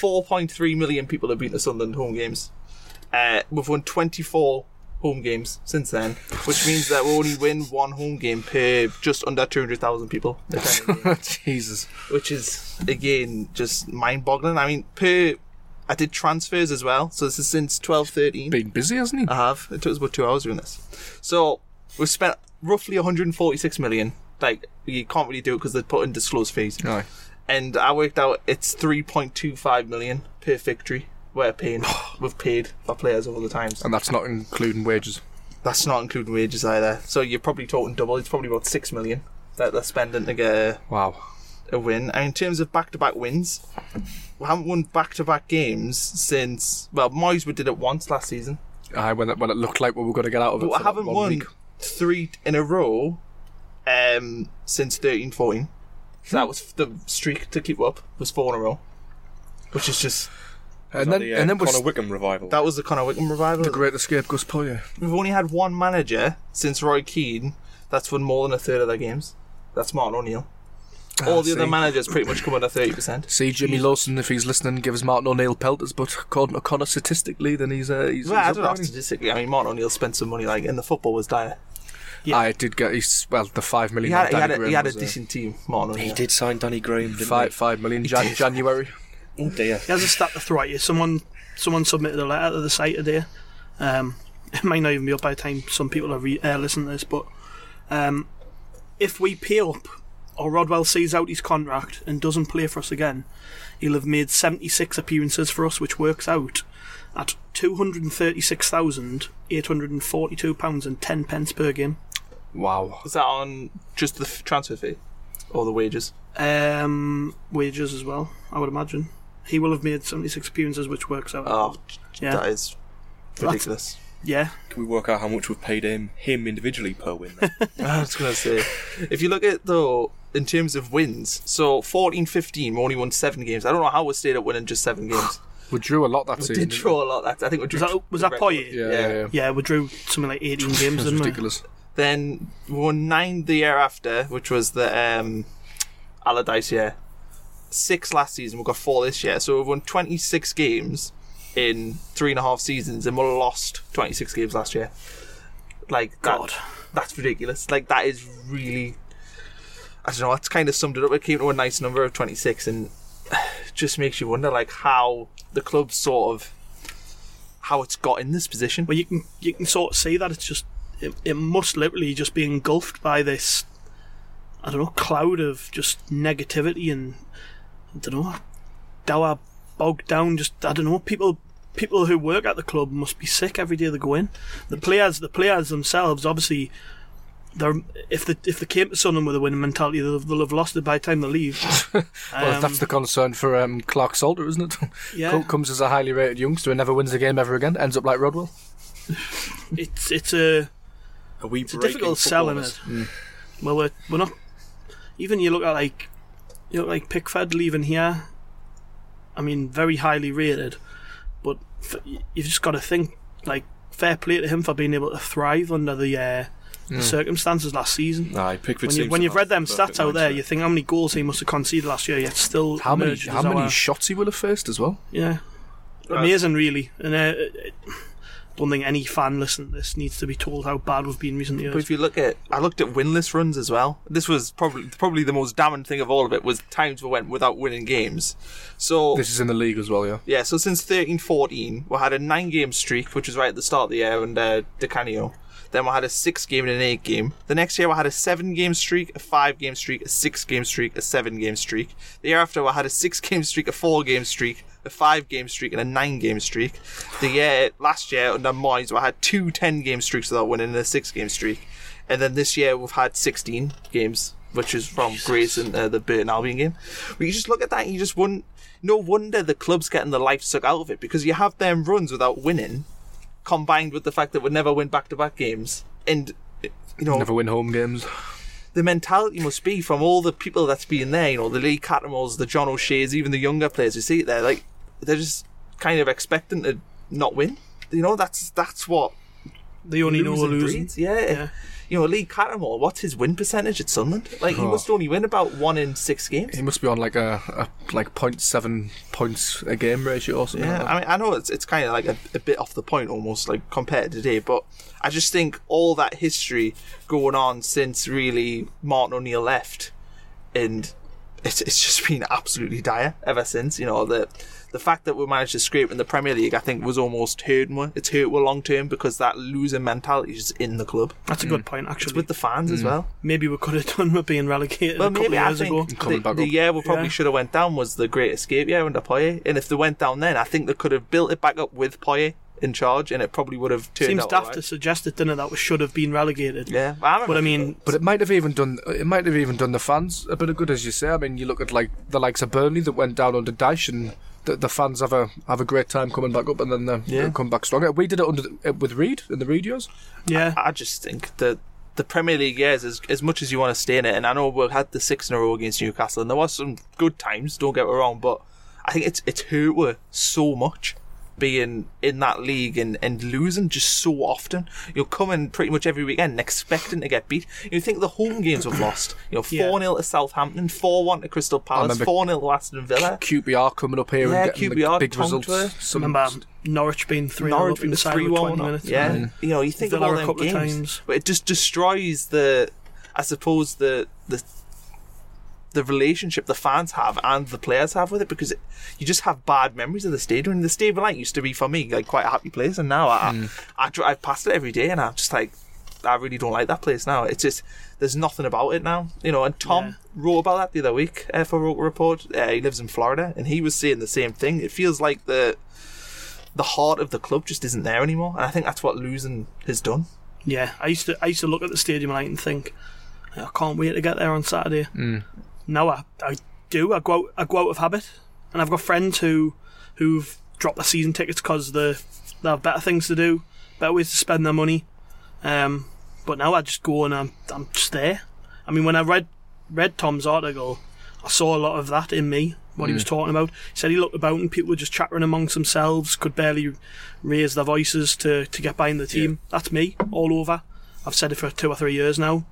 4.3 million people have been to Sunderland home games. We've won 24 home games since then, which means that we only win one home game per just under 200,000 people. Jesus. Which is, again, just mind-boggling. I mean, I did transfers as well, so this is since 12-13. Been busy, hasn't he? I have. It took us about 2 hours doing this. So we've spent roughly 146 million. Like, you can't really do it because they put in disclosed fees. No. And I worked out it's 3.25 million per victory. We've paid for players over the times. And that's not including wages. That's not including wages either. So you're probably talking double. It's probably about 6 million that they're spending to get a win. And in terms of back-to-back wins, we haven't won back-to-back games since... Well, Moyes, we did it once last season. When it looked like we were going to get out of it. But I haven't won week. 3 in a row since 13-14. So that was the streak to keep up, was 4 in a row. Which is just... And then Connor Wickham revival. That was the Connor Wickham revival. The Great Escape goes Paul, yeah. We've only had one manager since Roy Keane that's won more than a third of their games. That's Martin O'Neill. All the other managers pretty much come under 30%. See, Jimmy Lawson, if he's listening, gives Martin O'Neill pelters, but according to Connor statistically, then he's well, I don't know statistically. I mean, Martin O'Neill spent some money, like, and the football was dire. Yeah. I did get the $5 million. He had a decent team, Martin O'Neill. He did sign Danny Graham. Didn't $5 million January. Oh dear. He has a stat to throw at you. Someone submitted a letter to the site today. It might not even be up by the time some people are listening to this, but if we pay up or Rodwell sees out his contract and doesn't play for us again, he'll have made 76 appearances for us, which works out at £236,842.10 per game. Wow. Is that on just the transfer fee or the wages? Wages as well, I would imagine. He will have made 76 appearances, which works out. Oh, yeah. That is ridiculous. Yeah. Can we work out how much we've paid him individually per win then? I was going to say, if you look at, though, in terms of wins, so 14-15, we only won 7 games. I don't know how we stayed at winning just 7 games. We drew a lot that season. We did draw a lot. I think we drew... Was that Poyet? Yeah, we drew something like 18 games, didn't we? That's ridiculous. Then we won 9 the year after, which was the... Allardyce, yeah. 6 last season, we've got 4 this year. So we've won 26 games in 3.5 seasons, and we lost 26 games last year. Like, God. That's ridiculous. Like, that is really... I don't know, that's kind of summed it up. It came to a nice number of 26, and it just makes you wonder, like, how the club sort of... how it's got in this position. Well, you can sort of see that it's just... It must literally just be engulfed by this... I don't know, cloud of just negativity and I bogged down. Just people who work at the club must be sick every day they go in. The players themselves, obviously, if they came to Sunderland with a winning mentality, they'll have lost it by the time they leave. Well, that's the concern for Clark Salter, isn't it? Yeah, comes as a highly rated youngster and never wins a game ever again. Ends up like Rodwell. it's a difficult sell, isn't it? Mm. Well, we're not. Even you look at Pickford leaving here. I mean, very highly rated, but you've just got to think, like, fair play to him for being able to thrive under the circumstances last season. Aye, Pickford. When you've read them stats out there, you think how many goals he must have conceded last year. Yet still, how many shots he will have faced as well. Yeah, amazing, really. And don't think any fan listening to this needs to be told how bad we've been recently. But if you look at, I looked at winless runs as well. This was probably the most damning thing of all of it was times we went without winning games. So this is in the league as well, yeah. Yeah, so since 13-14, we had a 9-game streak, which was right at the start of the year under De Canio. Then we had a 6-game and an 8-game. The next year we had a 7-game streak, a 5-game streak, a 6-game streak, a 7-game streak. The year after we had a 6-game streak, a 4-game streak, a 5-game streak and a 9-game streak. The year last year under Moyes we had 2 10-game streaks without winning and a 6-game streak. And then this year we've had 16 games, which is from Grace and the Burton Albion game. But you just look at that and you just wouldn't... No wonder the club's getting the life sucked out of it, because you have them runs without winning combined with the fact that we never win back-to-back games and, you know... Never win home games. The mentality must be from all the people that's been there, you know, the Lee Cattermoles, the John O'Shea's, even the younger players who see it there, like, they're just kind of expecting to not win. You know, that's what... They only know we're losing. Yeah. you know, Lee Cattermole, what's his win percentage at Sunderland? Like, he must only win about 1 in 6 games. He must be on like a 0.7 points a game ratio or something. Yeah, like, I mean, I know it's kind of like a bit off the point almost, like compared to today, but I just think all that history going on since really Martin O'Neill left, and it's just been absolutely dire ever since. You know, the fact that we managed to scrape in the Premier League, I think, was almost hurtful. It's hurtful long term because that losing mentality is in the club. That's a good point, actually. It's with the fans as well. Maybe we could have done with being relegated a couple of years ago. The year we probably should have went down was the Great Escape year under Poyet. And if they went down then, I think they could have built it back up with Poyet in charge, and it probably would have turned out. Seems daft to suggest it, didn't it, that we should have been relegated. Yeah, but it might have even done. It might have even done the fans a bit of good, as you say. I mean, you look at like the likes of Burnley that went down under Dyche, and the fans have a great time coming back up, and then they come back stronger. We did it with Reid in the Reid years. Yeah, I just think that the Premier League years, as much as you want to stay in it, and I know we had the 6 in a row against Newcastle, and there was some good times. Don't get me wrong, but I think it's hurt we're so much. Being in that league and losing just so often, you're coming pretty much every weekend expecting to get beat. You think the home games we've lost, 4-0 to Southampton, 4-1 to Crystal Palace, 4-0 to Aston Villa, QPR coming up here and getting QPR, the big results. Remember Norwich being 3-1 up in the side with 20 minutes. Yeah, you know, you think about them games, but it just destroys the relationship the fans have and the players have with it, because you just have bad memories of the stadium. And the Stadium Light used to be for me like quite a happy place, and now I drive past it every day and I'm just like, I really don't like that place now. It's just, there's nothing about it now, you know. And Tom wrote about that the other week for Roker Report. He lives in Florida, and he was saying the same thing. It feels like the heart of the club just isn't there anymore, and I think that's what losing has done. Yeah, I used to look at the Stadium Light and think, I can't wait to get there on Saturday. No, I do. I go out of habit, and I've got friends who've dropped their season tickets because they have better things to do, better ways to spend their money. But now I just go and I'm just there. I mean, when I read Tom's article, I saw a lot of that in me. What he was talking about. He said he looked about and people were just chattering amongst themselves, could barely raise their voices to get behind the team. That's me all over. I've said it for 2 or 3 years now.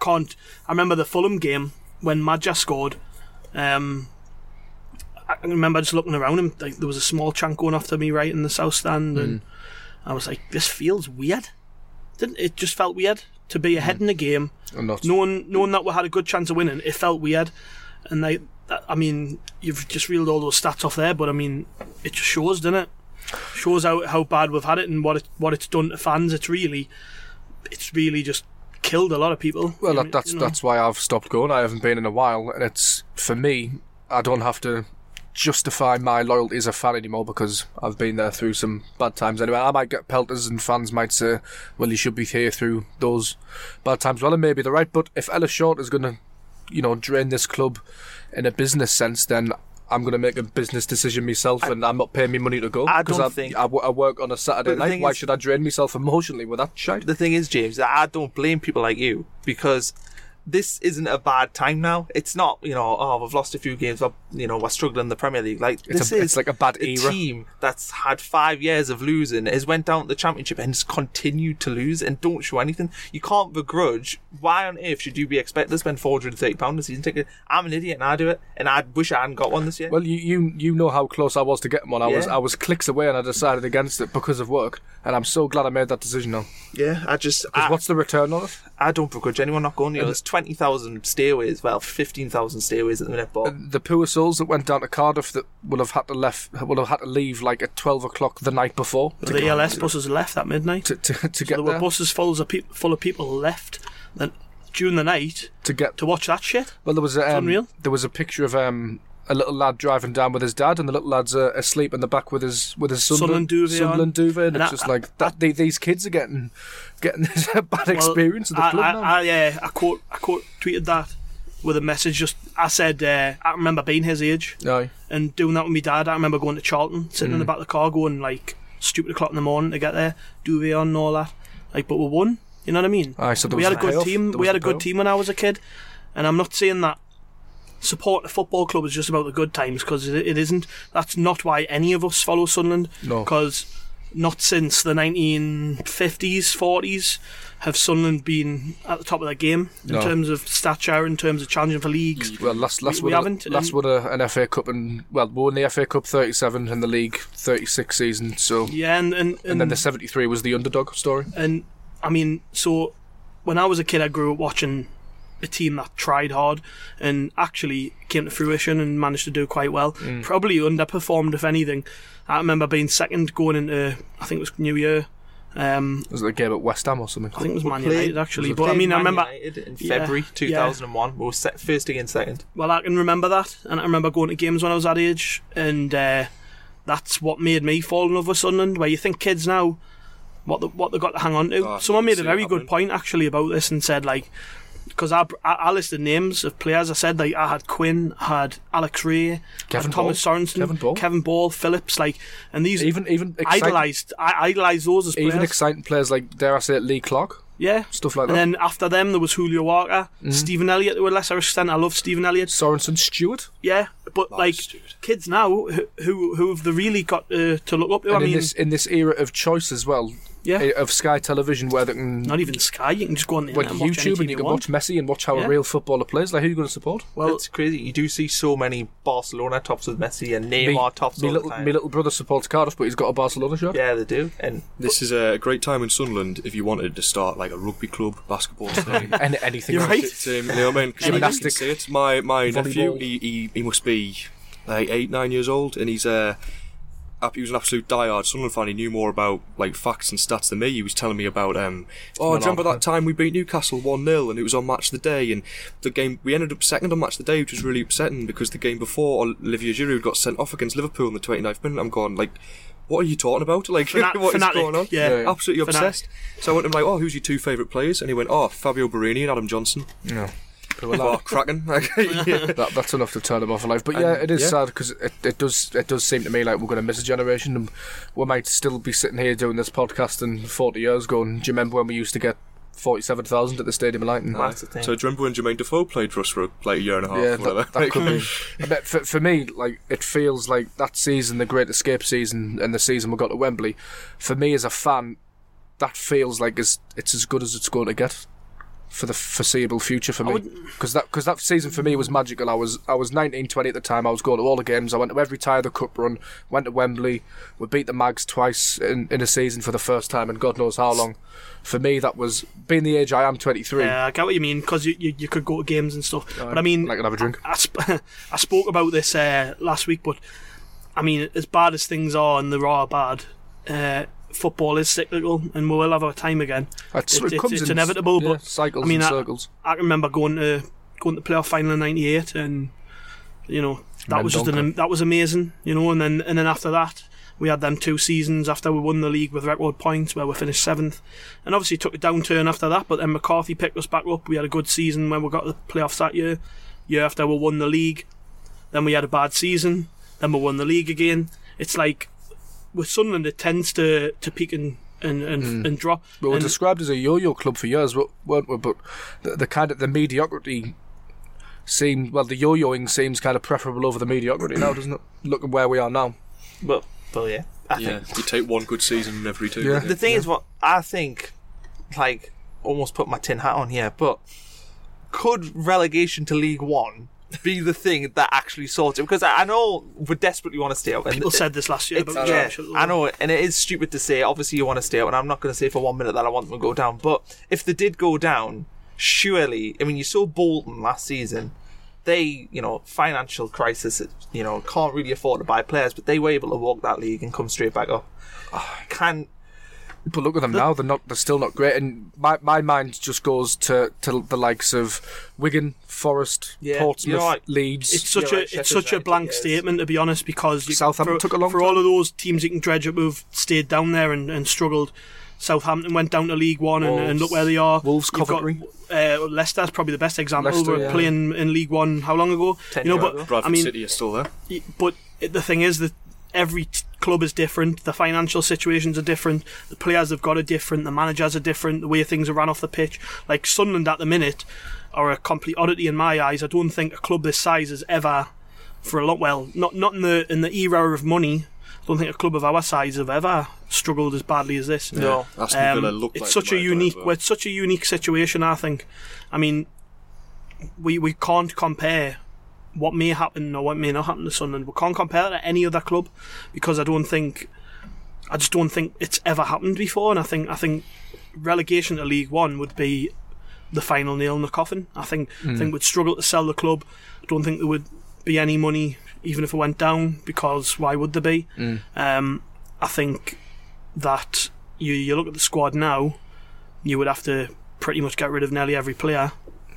I remember the Fulham game. When Madja scored, I remember just looking around him. Like, there was a small chant going off to me right in the south stand, and I was like, "This feels weird." Didn't it? Just felt weird to be ahead in the game, knowing that we had a good chance of winning. It felt weird, and I mean, you've just reeled all those stats off there, but I mean, it just shows, doesn't it? Shows how bad we've had it and what it's done to fans. It's really just killed a lot of people. Well, that's why I've stopped going. I haven't been in a while, and it's, for me, I don't have to justify my loyalty as a fan anymore because I've been there through some bad times anyway. I might get pelters, and fans might say, well, you should be here through those bad times. Well, and maybe they're right, but if Ellis Short is going to, drain this club in a business sense, then I'm going to make a business decision myself, and I'm not paying me money to go. I work on a Saturday night. Why should I drain myself emotionally with that shite? The thing is, James, I don't blame people like you, because this isn't a bad time now. It's not, we've lost a few games, we're struggling in the Premier League. Like, it's like a bad era. Team that's had 5 years of losing has went down to the Championship and has continued to lose and don't show anything. You can't begrudge. Why on earth should you be expected to spend £430 a season ticket? I'm an idiot and I do it, and I wish I hadn't got one this year. Well, you know how close I was to getting one. I was clicks away, and I decided against it because of work, and I'm so glad I made that decision now. Yeah, what's the return on it? I don't begrudge anyone not going. There's 20,000 stairways, 15,000 stairways at the minute. But the poor souls that went down to Cardiff that will have had to leave like at 12:00 the night before. The ELS buses left at midnight to get there. There were buses full of people left then during the night to watch that shit. Well, there was a picture of a little lad driving down with his dad, and the little lad's asleep in the back with his Sunderland duvet, and it's just like that. These kids are getting this bad experience of the club now. I tweeted that with a message. Just I said, I remember being his age, and doing that with my dad. I remember going to Charlton, sitting in the back of the car, going like stupid o'clock in the morning to get there, duvet on and all that. Like, but we won. You know what I mean? So we had a good team. We had a good team when I was a kid, and I'm not saying that support a football club is just about the good times, because it isn't. That's not why any of us follow Sunderland. Because not since the 1950s, 40s have Sunderland been at the top of their game in terms of stature, in terms of challenging for leagues. Well, last won an FA Cup and won the FA Cup 37 and the league 36 season. So yeah, and then the 73 was the underdog story. And I mean, so when I was a kid, I grew up watching a team that tried hard and actually came to fruition and managed to do quite well. Probably underperformed, if anything. I remember being second going into, I think it was New Year. Was it a game at West Ham or something? I think it was Man United, actually. But I mean, I remember United in February 2001. We were first against second. Well, I can remember that, and I remember going to games when I was that age, and that's what made me fall in love with Sunderland. Where you think kids now, what they got to hang on to. Someone made a very good point actually about this and said, like, because I listed names of players. I said, like, I had Quinn, I had Alex Ray, Kevin Ball, Thomas Sorensen, Kevin Ball, Phillips, like, and these even idolised those as players. Even exciting players like, dare I say it, Lee Clark. Yeah, stuff like that. And then after them, there was Julio Walker, Stephen Elliott to a lesser extent. I love Stephen Elliott, Sorensen, Stewart. Yeah, but kids now who have they really got to look up to? And in this era of choice as well. Yeah, of Sky Television, where they can... Not even Sky, you can just go on the internet and watch YouTube, and you can watch Messi and watch how a real footballer plays. Like, who are you going to support? Well, it's crazy. You do see so many Barcelona tops with Messi and Neymar tops all the time. My little brother supports Cardiff, but he's got a Barcelona shirt. Yeah, they do. And this is a great time in Sunderland if you wanted to start, like, a rugby club, basketball team. Anything. You're right. You know what I mean? Gymnastics. My nephew, he must be, like, 8, 9 years old, and he's... He was an absolute diehard Sunderland fan. He knew more about, like, facts and stats than me. He was telling me about do you remember that time we beat Newcastle 1-0 and it was on Match of the Day, and the game we ended up second on Match of the Day, which was really upsetting because the game before Olivier Giroud got sent off against Liverpool in the 29th minute. I'm going, like, what are you talking about? Like, what is going on? Yeah. Absolutely obsessed. So I went to him, like, who's your two favourite players? And he went, Fabio Barini and Adam Johnson. Yeah. Cracking. That's enough to turn them off alive. But it is sad because it does seem to me like we're going to miss a generation, and we might still be sitting here doing this podcast in 40 years going, do you remember when we used to get 47,000 at the Stadium of Light? So do you remember when Jermaine Defoe played for us for like a year and a half? Yeah, that could be. But for me, like, it feels like that season, the Great Escape season and the season we got to Wembley, for me as a fan, that feels like it's as good as it's going to get for the foreseeable future for me, because that season for me was magical. I was 19, 20 at the time. I was going to all the games. I went to every tie of the cup run, went to Wembley, we beat the Mags twice in a season for the first time in God knows how long. For me, that was, being the age I am, 23. Yeah, I get what you mean, because you could go to games and stuff. But I mean, I could have a drink. I spoke about this last week, but I mean, as bad as things are, and they are bad, football is cyclical, and we will have our time again. It's inevitable, but cycles, I mean, and circles. I remember going to the playoff final in '98, and you know that was just that was amazing, you know. And then after that, we had them 2 seasons after we won the league with record points, where we finished 7th, and obviously took a downturn after that. But then McCarthy picked us back up. We had a good season when we got the playoffs that year. Year after we won the league, then we had a bad season. Then we won the league again. It's like, with Sunderland, it tends to peak and drop. We were described as a yo-yo club for years, weren't we? But the kind of the mediocrity seemed, the yo-yoing seems kind of preferable over the mediocrity now, doesn't it? Look at where we are now. But yeah, I think you take one good season every 2. Yeah. The thing is, what I think, like, almost put my tin hat on here, but could relegation to League One be the thing that actually sorts it? Because I know we desperately want to stay out. People said this last year about I know it, and it is stupid to say. Obviously you want to stay out, and I'm not going to say for 1 minute that I want them to go down, but if they did go down, surely, I mean, you saw Bolton last season, they, financial crisis, can't really afford to buy players, but they were able to walk that league and come straight back up. But look at them now; they're still not great. And my mind just goes to the likes of Wigan, Forest, Portsmouth, Leeds. It's such a blank statement, to be honest, because Southampton took a long time. For all of those teams you can dredge up who've stayed down there and struggled. Southampton went down to League One, and look where they are. Wolves, Coventry. Leicester's probably the best example. Leicester, were playing in League One how long ago? 10 years ago. Bradford City are still there. But the thing is that every club is different, the financial situations are different, the players they've got are different, the managers are different, the way things are ran off the pitch. Like, Sunderland at the minute are a complete oddity in my eyes. I don't think a club this size has ever, for a lot, not in the era of money I don't think a club of our size have ever struggled as badly as this. No, Aston Villa looked like it's such a unique situation, I think. I mean, we can't compare what may happen or what may not happen to Sunderland. We can't compare it to any other club because I just don't think it's ever happened before. And I think relegation to League One would be the final nail in the coffin. I think we'd struggle to sell the club. I don't think there would be any money even if it went down, because why would there be? I think that you look at the squad now, you would have to pretty much get rid of nearly every player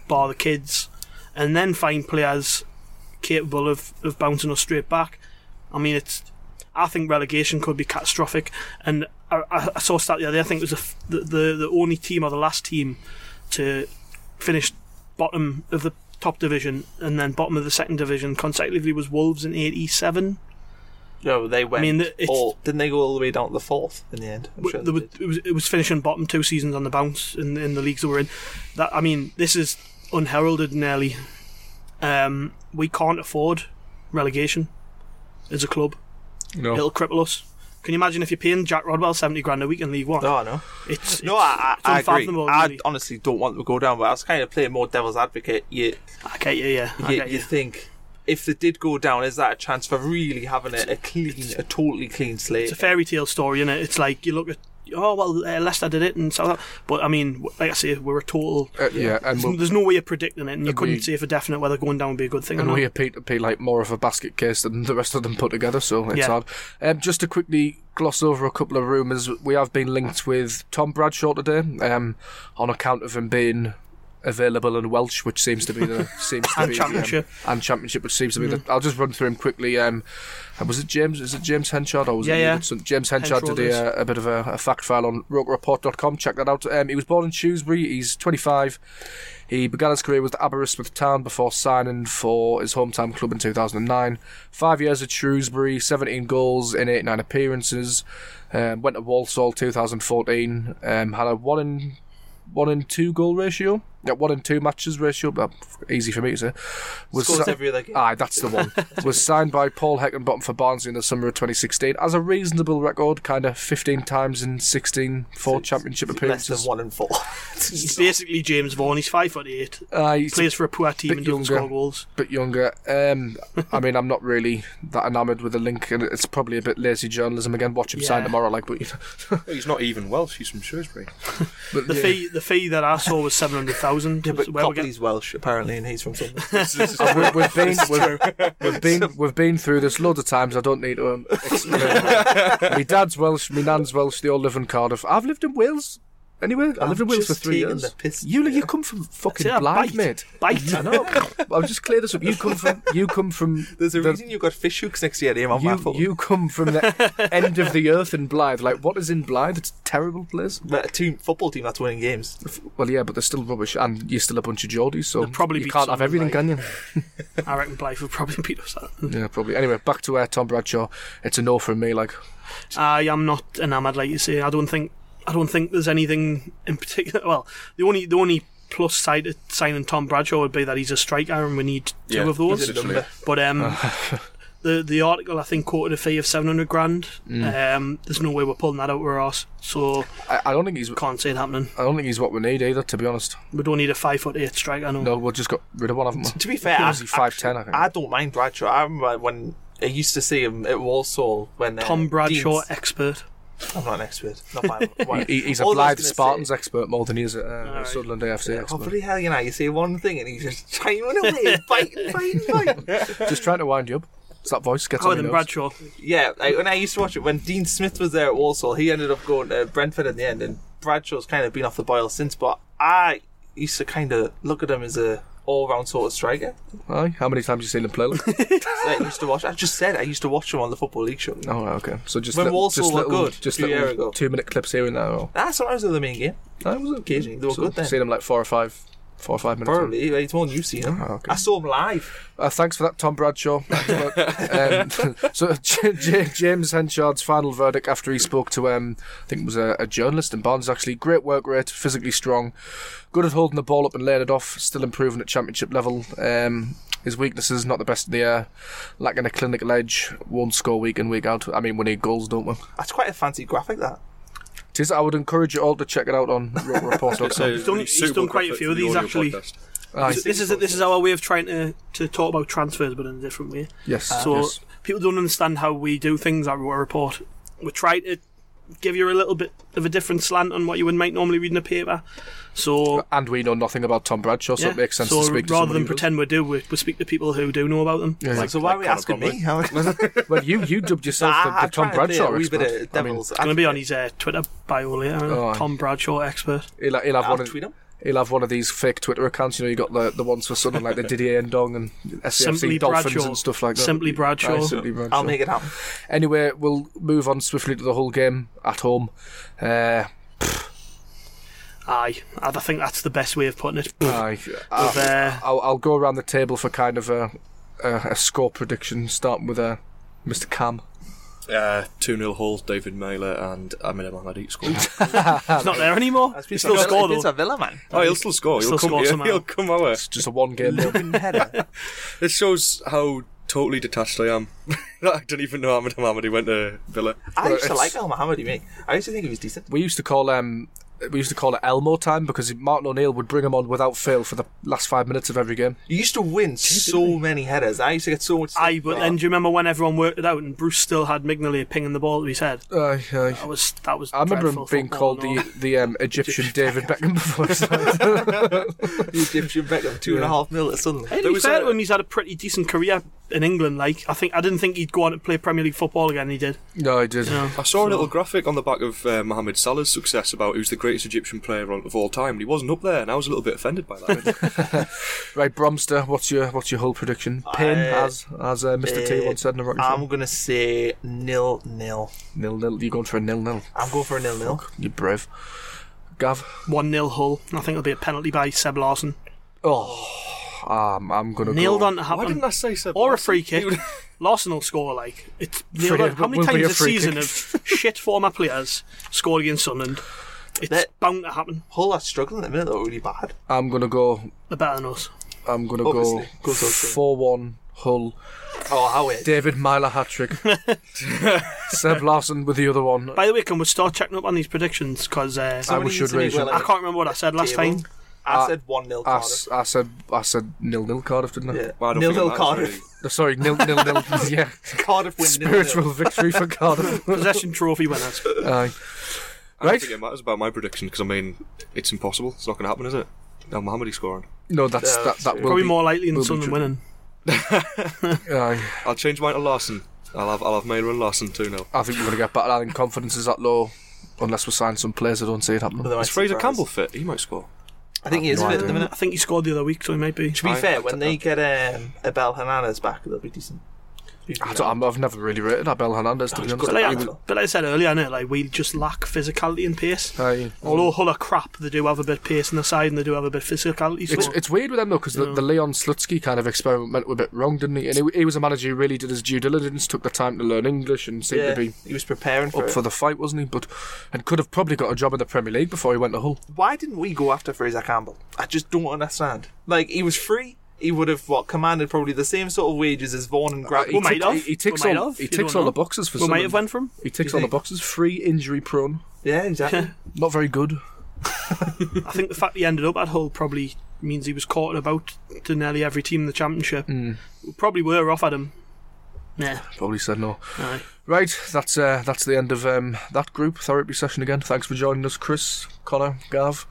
bar the kids, and then find players capable of bouncing us straight back. I mean, I think relegation could be catastrophic. And I saw a stat the other day, I think it was the only team or the last team to finish bottom of the top division and then bottom of the second division consecutively was Wolves in 87. No, they went. I mean, didn't they go all the way down to the fourth in the end? I'm sure it was finishing bottom 2 seasons on the bounce in the leagues that we're in. That, I mean, this is unheralded nearly. We can't afford relegation as a club. No, it'll cripple us. Can you imagine if you're paying Jack Rodwell 70 grand a week in League One? Oh, no. I agree. I honestly don't want to go down, but I was kind of playing more devil's advocate. You think, if they did go down, is that a chance for really having a totally clean slate? It's a fairy tale story, isn't it? It's like you look at, Leicester did it and so that. But I mean, like I say, we're a total. There's no way of predicting it, and you couldn't say for definite whether going down would be a good thing. And we appear to be like more of a basket case than the rest of them put together, so it's hard. Just to quickly gloss over a couple of rumours, we have been linked with Tom Bradshaw today on account of him being available in Welsh, which seems to be Championship, which seems to be I'll just run through him quickly. Was it James Henchard? Or was James Henchard did a bit of a fact file on rokereport.com. Check that out. He was born in Shrewsbury. He's 25. He began his career with Aberystwyth Town before signing for his hometown club in 2009. 5 years at Shrewsbury, 17 goals in 89 appearances. Went to Walsall 2014. Had a 1 in 2 goal ratio. 1 in 2 matches ratio. Easy for me to say. Scores every other game. Aye, that's the one. Was signed by Paul Heckenbottom for Barnsley in the summer of 2016. As a reasonable record, kind of 15 times in 16 championship appearances. Less than 1 in 4. He's basically James Vaughan. He's 5'8". He plays for a poor team and doesn't score goals. Bit younger. I mean, I'm not really that enamoured with the link, and it's probably a bit lazy journalism again. Watch him sign tomorrow, but he's not even Welsh. He's from Shrewsbury. But the fee that I saw was 700,000. Yeah, but Copley's Welsh apparently, and he's from somewhere. We've been through this loads of times. I don't need to explain. My dad's Welsh, my nan's Welsh. They all live in Cardiff. I've lived in Wales. Anyway, I lived in Wales for 3 years. You come from fucking Blyth, mate. Bite. I know. I'll just clear this up. You come from. There's a reason you got fish hooks next to your name on my phone. You come from the end of the earth in Blyth. Like, what is in Blyth? It's a terrible place. But a football team that's winning games. Well, yeah, but they're still rubbish, and you're still a bunch of Geordies, so probably you can't have everything, can you? I reckon Blyth would probably beat us out. Yeah, probably. Anyway, back to Tom Bradshaw. It's a no from me. Like, I am not enamoured, like you say. I don't think there's anything in particular. Well, the only plus side to signing Tom Bradshaw would be that he's a striker and we need two of those. But the article I think quoted a fee of 700 grand. There's no way we're pulling that out of our arse. So I don't think can't see it happening. I don't think he's what we need either, to be honest. We don't need a 5'8" striker. No, we've just got rid of one, haven't we? To be fair, he's 5'10", I think. I don't mind Bradshaw. I remember when I used to see him at Walsall when Tom Bradshaw expert. I'm not an expert. He's a Blyth Spartans expert more than he is a Sunderland AFC expert. Bloody hell, you say one thing and he's just trying to run away, biting. Just trying to wind you up. It's that voice gets on your nose. Bradshaw. Yeah, when I used to watch it, when Dean Smith was there at Walsall, he ended up going to Brentford in the end, and Bradshaw's kind of been off the boil since, but I used to kind of look at him as a all-round sort of striker. Aye. How many times have you seen him play? I used to watch him on the Football League show. Oh, okay. So just when Walsall were good, just little 2-minute clips here and there. Sometimes they were the main game. That was occasionally they were good then. Seen him like 4 or 5 minutes. Probably. It's more than you've seen him. Oh, okay. I saw him live. Thanks for that, Tom Bradshaw. So James Henchard's final verdict after he spoke to I think it was a journalist in Barnes, actually. Great work rate, physically strong, good at holding the ball up and laying it off, still improving at championship level. his weaknesses, not the best there, lacking a clinical edge, won't score week in, week out. I mean, we need goals, don't we? That's quite a fancy graphic, that. It is. I would encourage you all to check it out on report.com. He's done quite a few of these, actually. This is our way of trying to talk about transfers, but in a different way. Yes. So people don't understand how we do things at our report. We try to give you a little bit of a different slant on what you would might normally read in a paper. So, and we know nothing about Tom Bradshaw, so it makes sense to speak to someone. So rather than pretend we do, we speak to people who do know about them. Yeah. Why are we asking me? Well, you dubbed yourself the Tom Bradshaw expert. It's going to be on his Twitter bio later. Tom Bradshaw expert. He'll have one tweet him. He'll have one of these fake Twitter accounts. You know, you got the ones for something like the Didier Ndong and SCFC Dolphins Bradshaw. And stuff like that. Simply Bradshaw. Simply Bradshaw. I'll make it happen. Anyway, we'll move on swiftly to the whole game at home. I think that's the best way of putting it. Aye. I'll go around the table for kind of a score prediction, starting with Mr. Cam. 2-0 Hull, David Mailer and Amina Mohamed each scored. He's not there anymore. He's still scored. He's a Villa man. Oh, he'll still score. He'll come over. It's just a one-game header. This shows how totally detached I am. I don't even know Amina Mohamed went to Villa. I used to like Al Mohamed. I used to think he was decent. We used to call it Elmo time because Martin O'Neill would bring him on without fail for the last 5 minutes of every game. You used to win so many headers. I used to get so much. Aye, but then do you remember when everyone worked it out and Bruce still had Mignolet pinging the ball to his head? Aye. That was. I remember him being called the Egyptian David Beckham before. The Egyptian Beckham, 2.5 mil suddenly. Hey, to be fair to him, he's had a pretty decent career in England. I didn't think he'd go on to play Premier League football again. He did. No, he didn't. I saw a little graphic on the back of Mohamed Salah's success about who's the greatest Egyptian player of all time, and he wasn't up there, and I was a little bit offended by that. Right, Bromster, what's your whole prediction? Pin, as Mr. T once said in the Rocky Film. I'm going to say 0-0. 0-0. You're going for a 0-0? I'm going for a 0-0. You're brave. Gav? 1-0 Hull. I think it'll be a penalty by Seb Larson. I'm going to go. Nailed on to happen. Why didn't I say Seb Larson? Or a free kick. Larson will score it's nailed on. How many times a season of shit former players scored against Sunderland? It's bound to happen. Hull are struggling at the minute, though, really bad. I'm going to go... They're better than us. I'm going to go 4-1 Hull. Oh, how is David Myler hat-trick. Seb Larson with the other one. By the way, can we start checking up on these predictions? Because we should raise it. I can't remember what I said last time. I said 1-0 Cardiff. I said 0-0 Cardiff, didn't I? Yeah. Well, 0-0 Cardiff. Sorry, 0-0. Yeah. Cardiff win 0-0. Spiritual victory for Cardiff. Possession trophy winners. Aye. I don't think it matters about my prediction because it's impossible. It's not going to happen, is it? Al Mohamed scoring. No, that will probably be more likely than Sunderland winning. I'll change mine to Larson. I'll have Mailer and Larson 2-0. I think we're going to get better. I think confidence is that low unless we sign some players. I don't see it happening. Is Fraser Campbell fit? He might score. I think he is fit at the minute. I think he scored the other week, so he might be. To be fair, when they get Abel Hernandez back, they'll be decent. I've never really rated Abel Hernandez, to be honest. But like I said earlier, innit, we just lack physicality and pace. Although Hull are crap, they do have a bit of pace on the side and they do have a bit of physicality. It's weird with them though, because the Leon Slutsky kind of experiment went a bit wrong, didn't he? And he was a manager who really did his due diligence, took the time to learn English and seemed to be he was preparing up for the fight, wasn't he? And could have probably got a job in the Premier League before he went to Hull. Why didn't we go after Fraser Campbell? I just don't understand. He was free. He would have commanded probably the same sort of wages as Vaughan and Grabban. He ticks all the boxes for Sunderland. We might have went for him. He ticks all the boxes. Free, injury prone. Yeah, exactly. Not very good. I think the fact he ended up at Hull probably means he was caught about to nearly every team in the Championship. We probably were off at him. Yeah. Probably said no. Aye. Right, that's the end of that group therapy session again. Thanks for joining us, Chris, Connor, Gav.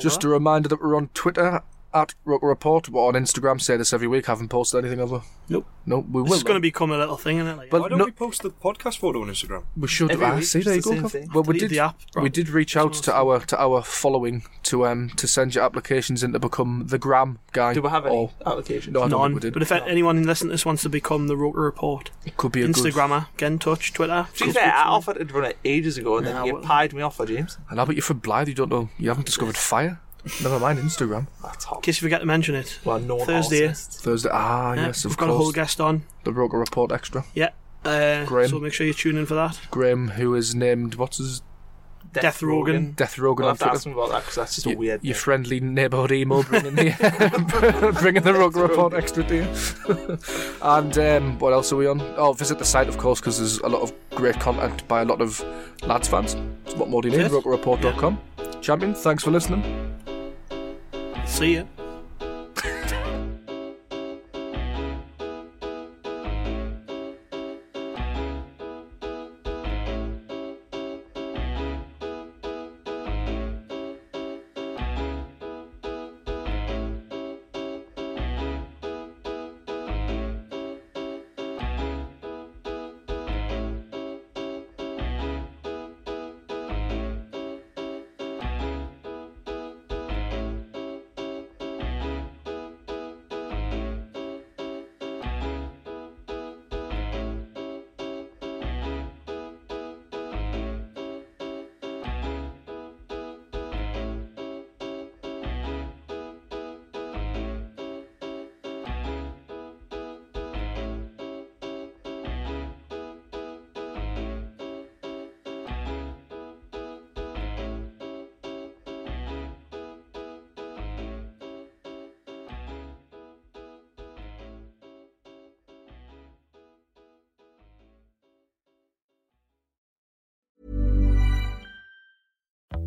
Just a reminder that we're on Twitter at Rucker Report, but on Instagram, say this every week, haven't posted anything, have we? Nope. No, we will. It's going to become a little thing, isn't it? Why don't we post the podcast photo on Instagram? We should. See, there you go. Well, we did. The app, we did reach out to our following to send your applications in to become the Gram guy. Do we have any applications? No, I don't think we did. But if anyone listening to this wants to become the Rucker Report, it could be a Instagrammer. Get in touch. Twitter. To be fair, I offered to run it ages ago, and then you pied me off for James. And I bet you're from Blythe. You don't know. You haven't discovered fire. Never mind Instagram. That's hot. In case you forget to mention it. Well, no one Thursday. Yes, of course. We've got a whole guest on. The Roker Report Extra. Yeah. Graham. So make sure you tune in for that. Graham, who is named, what's his Death Rogan. I've asked him about that because that's just a weird. Your friendly neighbourhood emo bringing the rug report extra deal. And what else are we on? Oh, visit the site, of course, because there's a lot of great content by a lot of lads fans. So what more do you need? Rugreport.com. Champion, thanks for listening. See ya.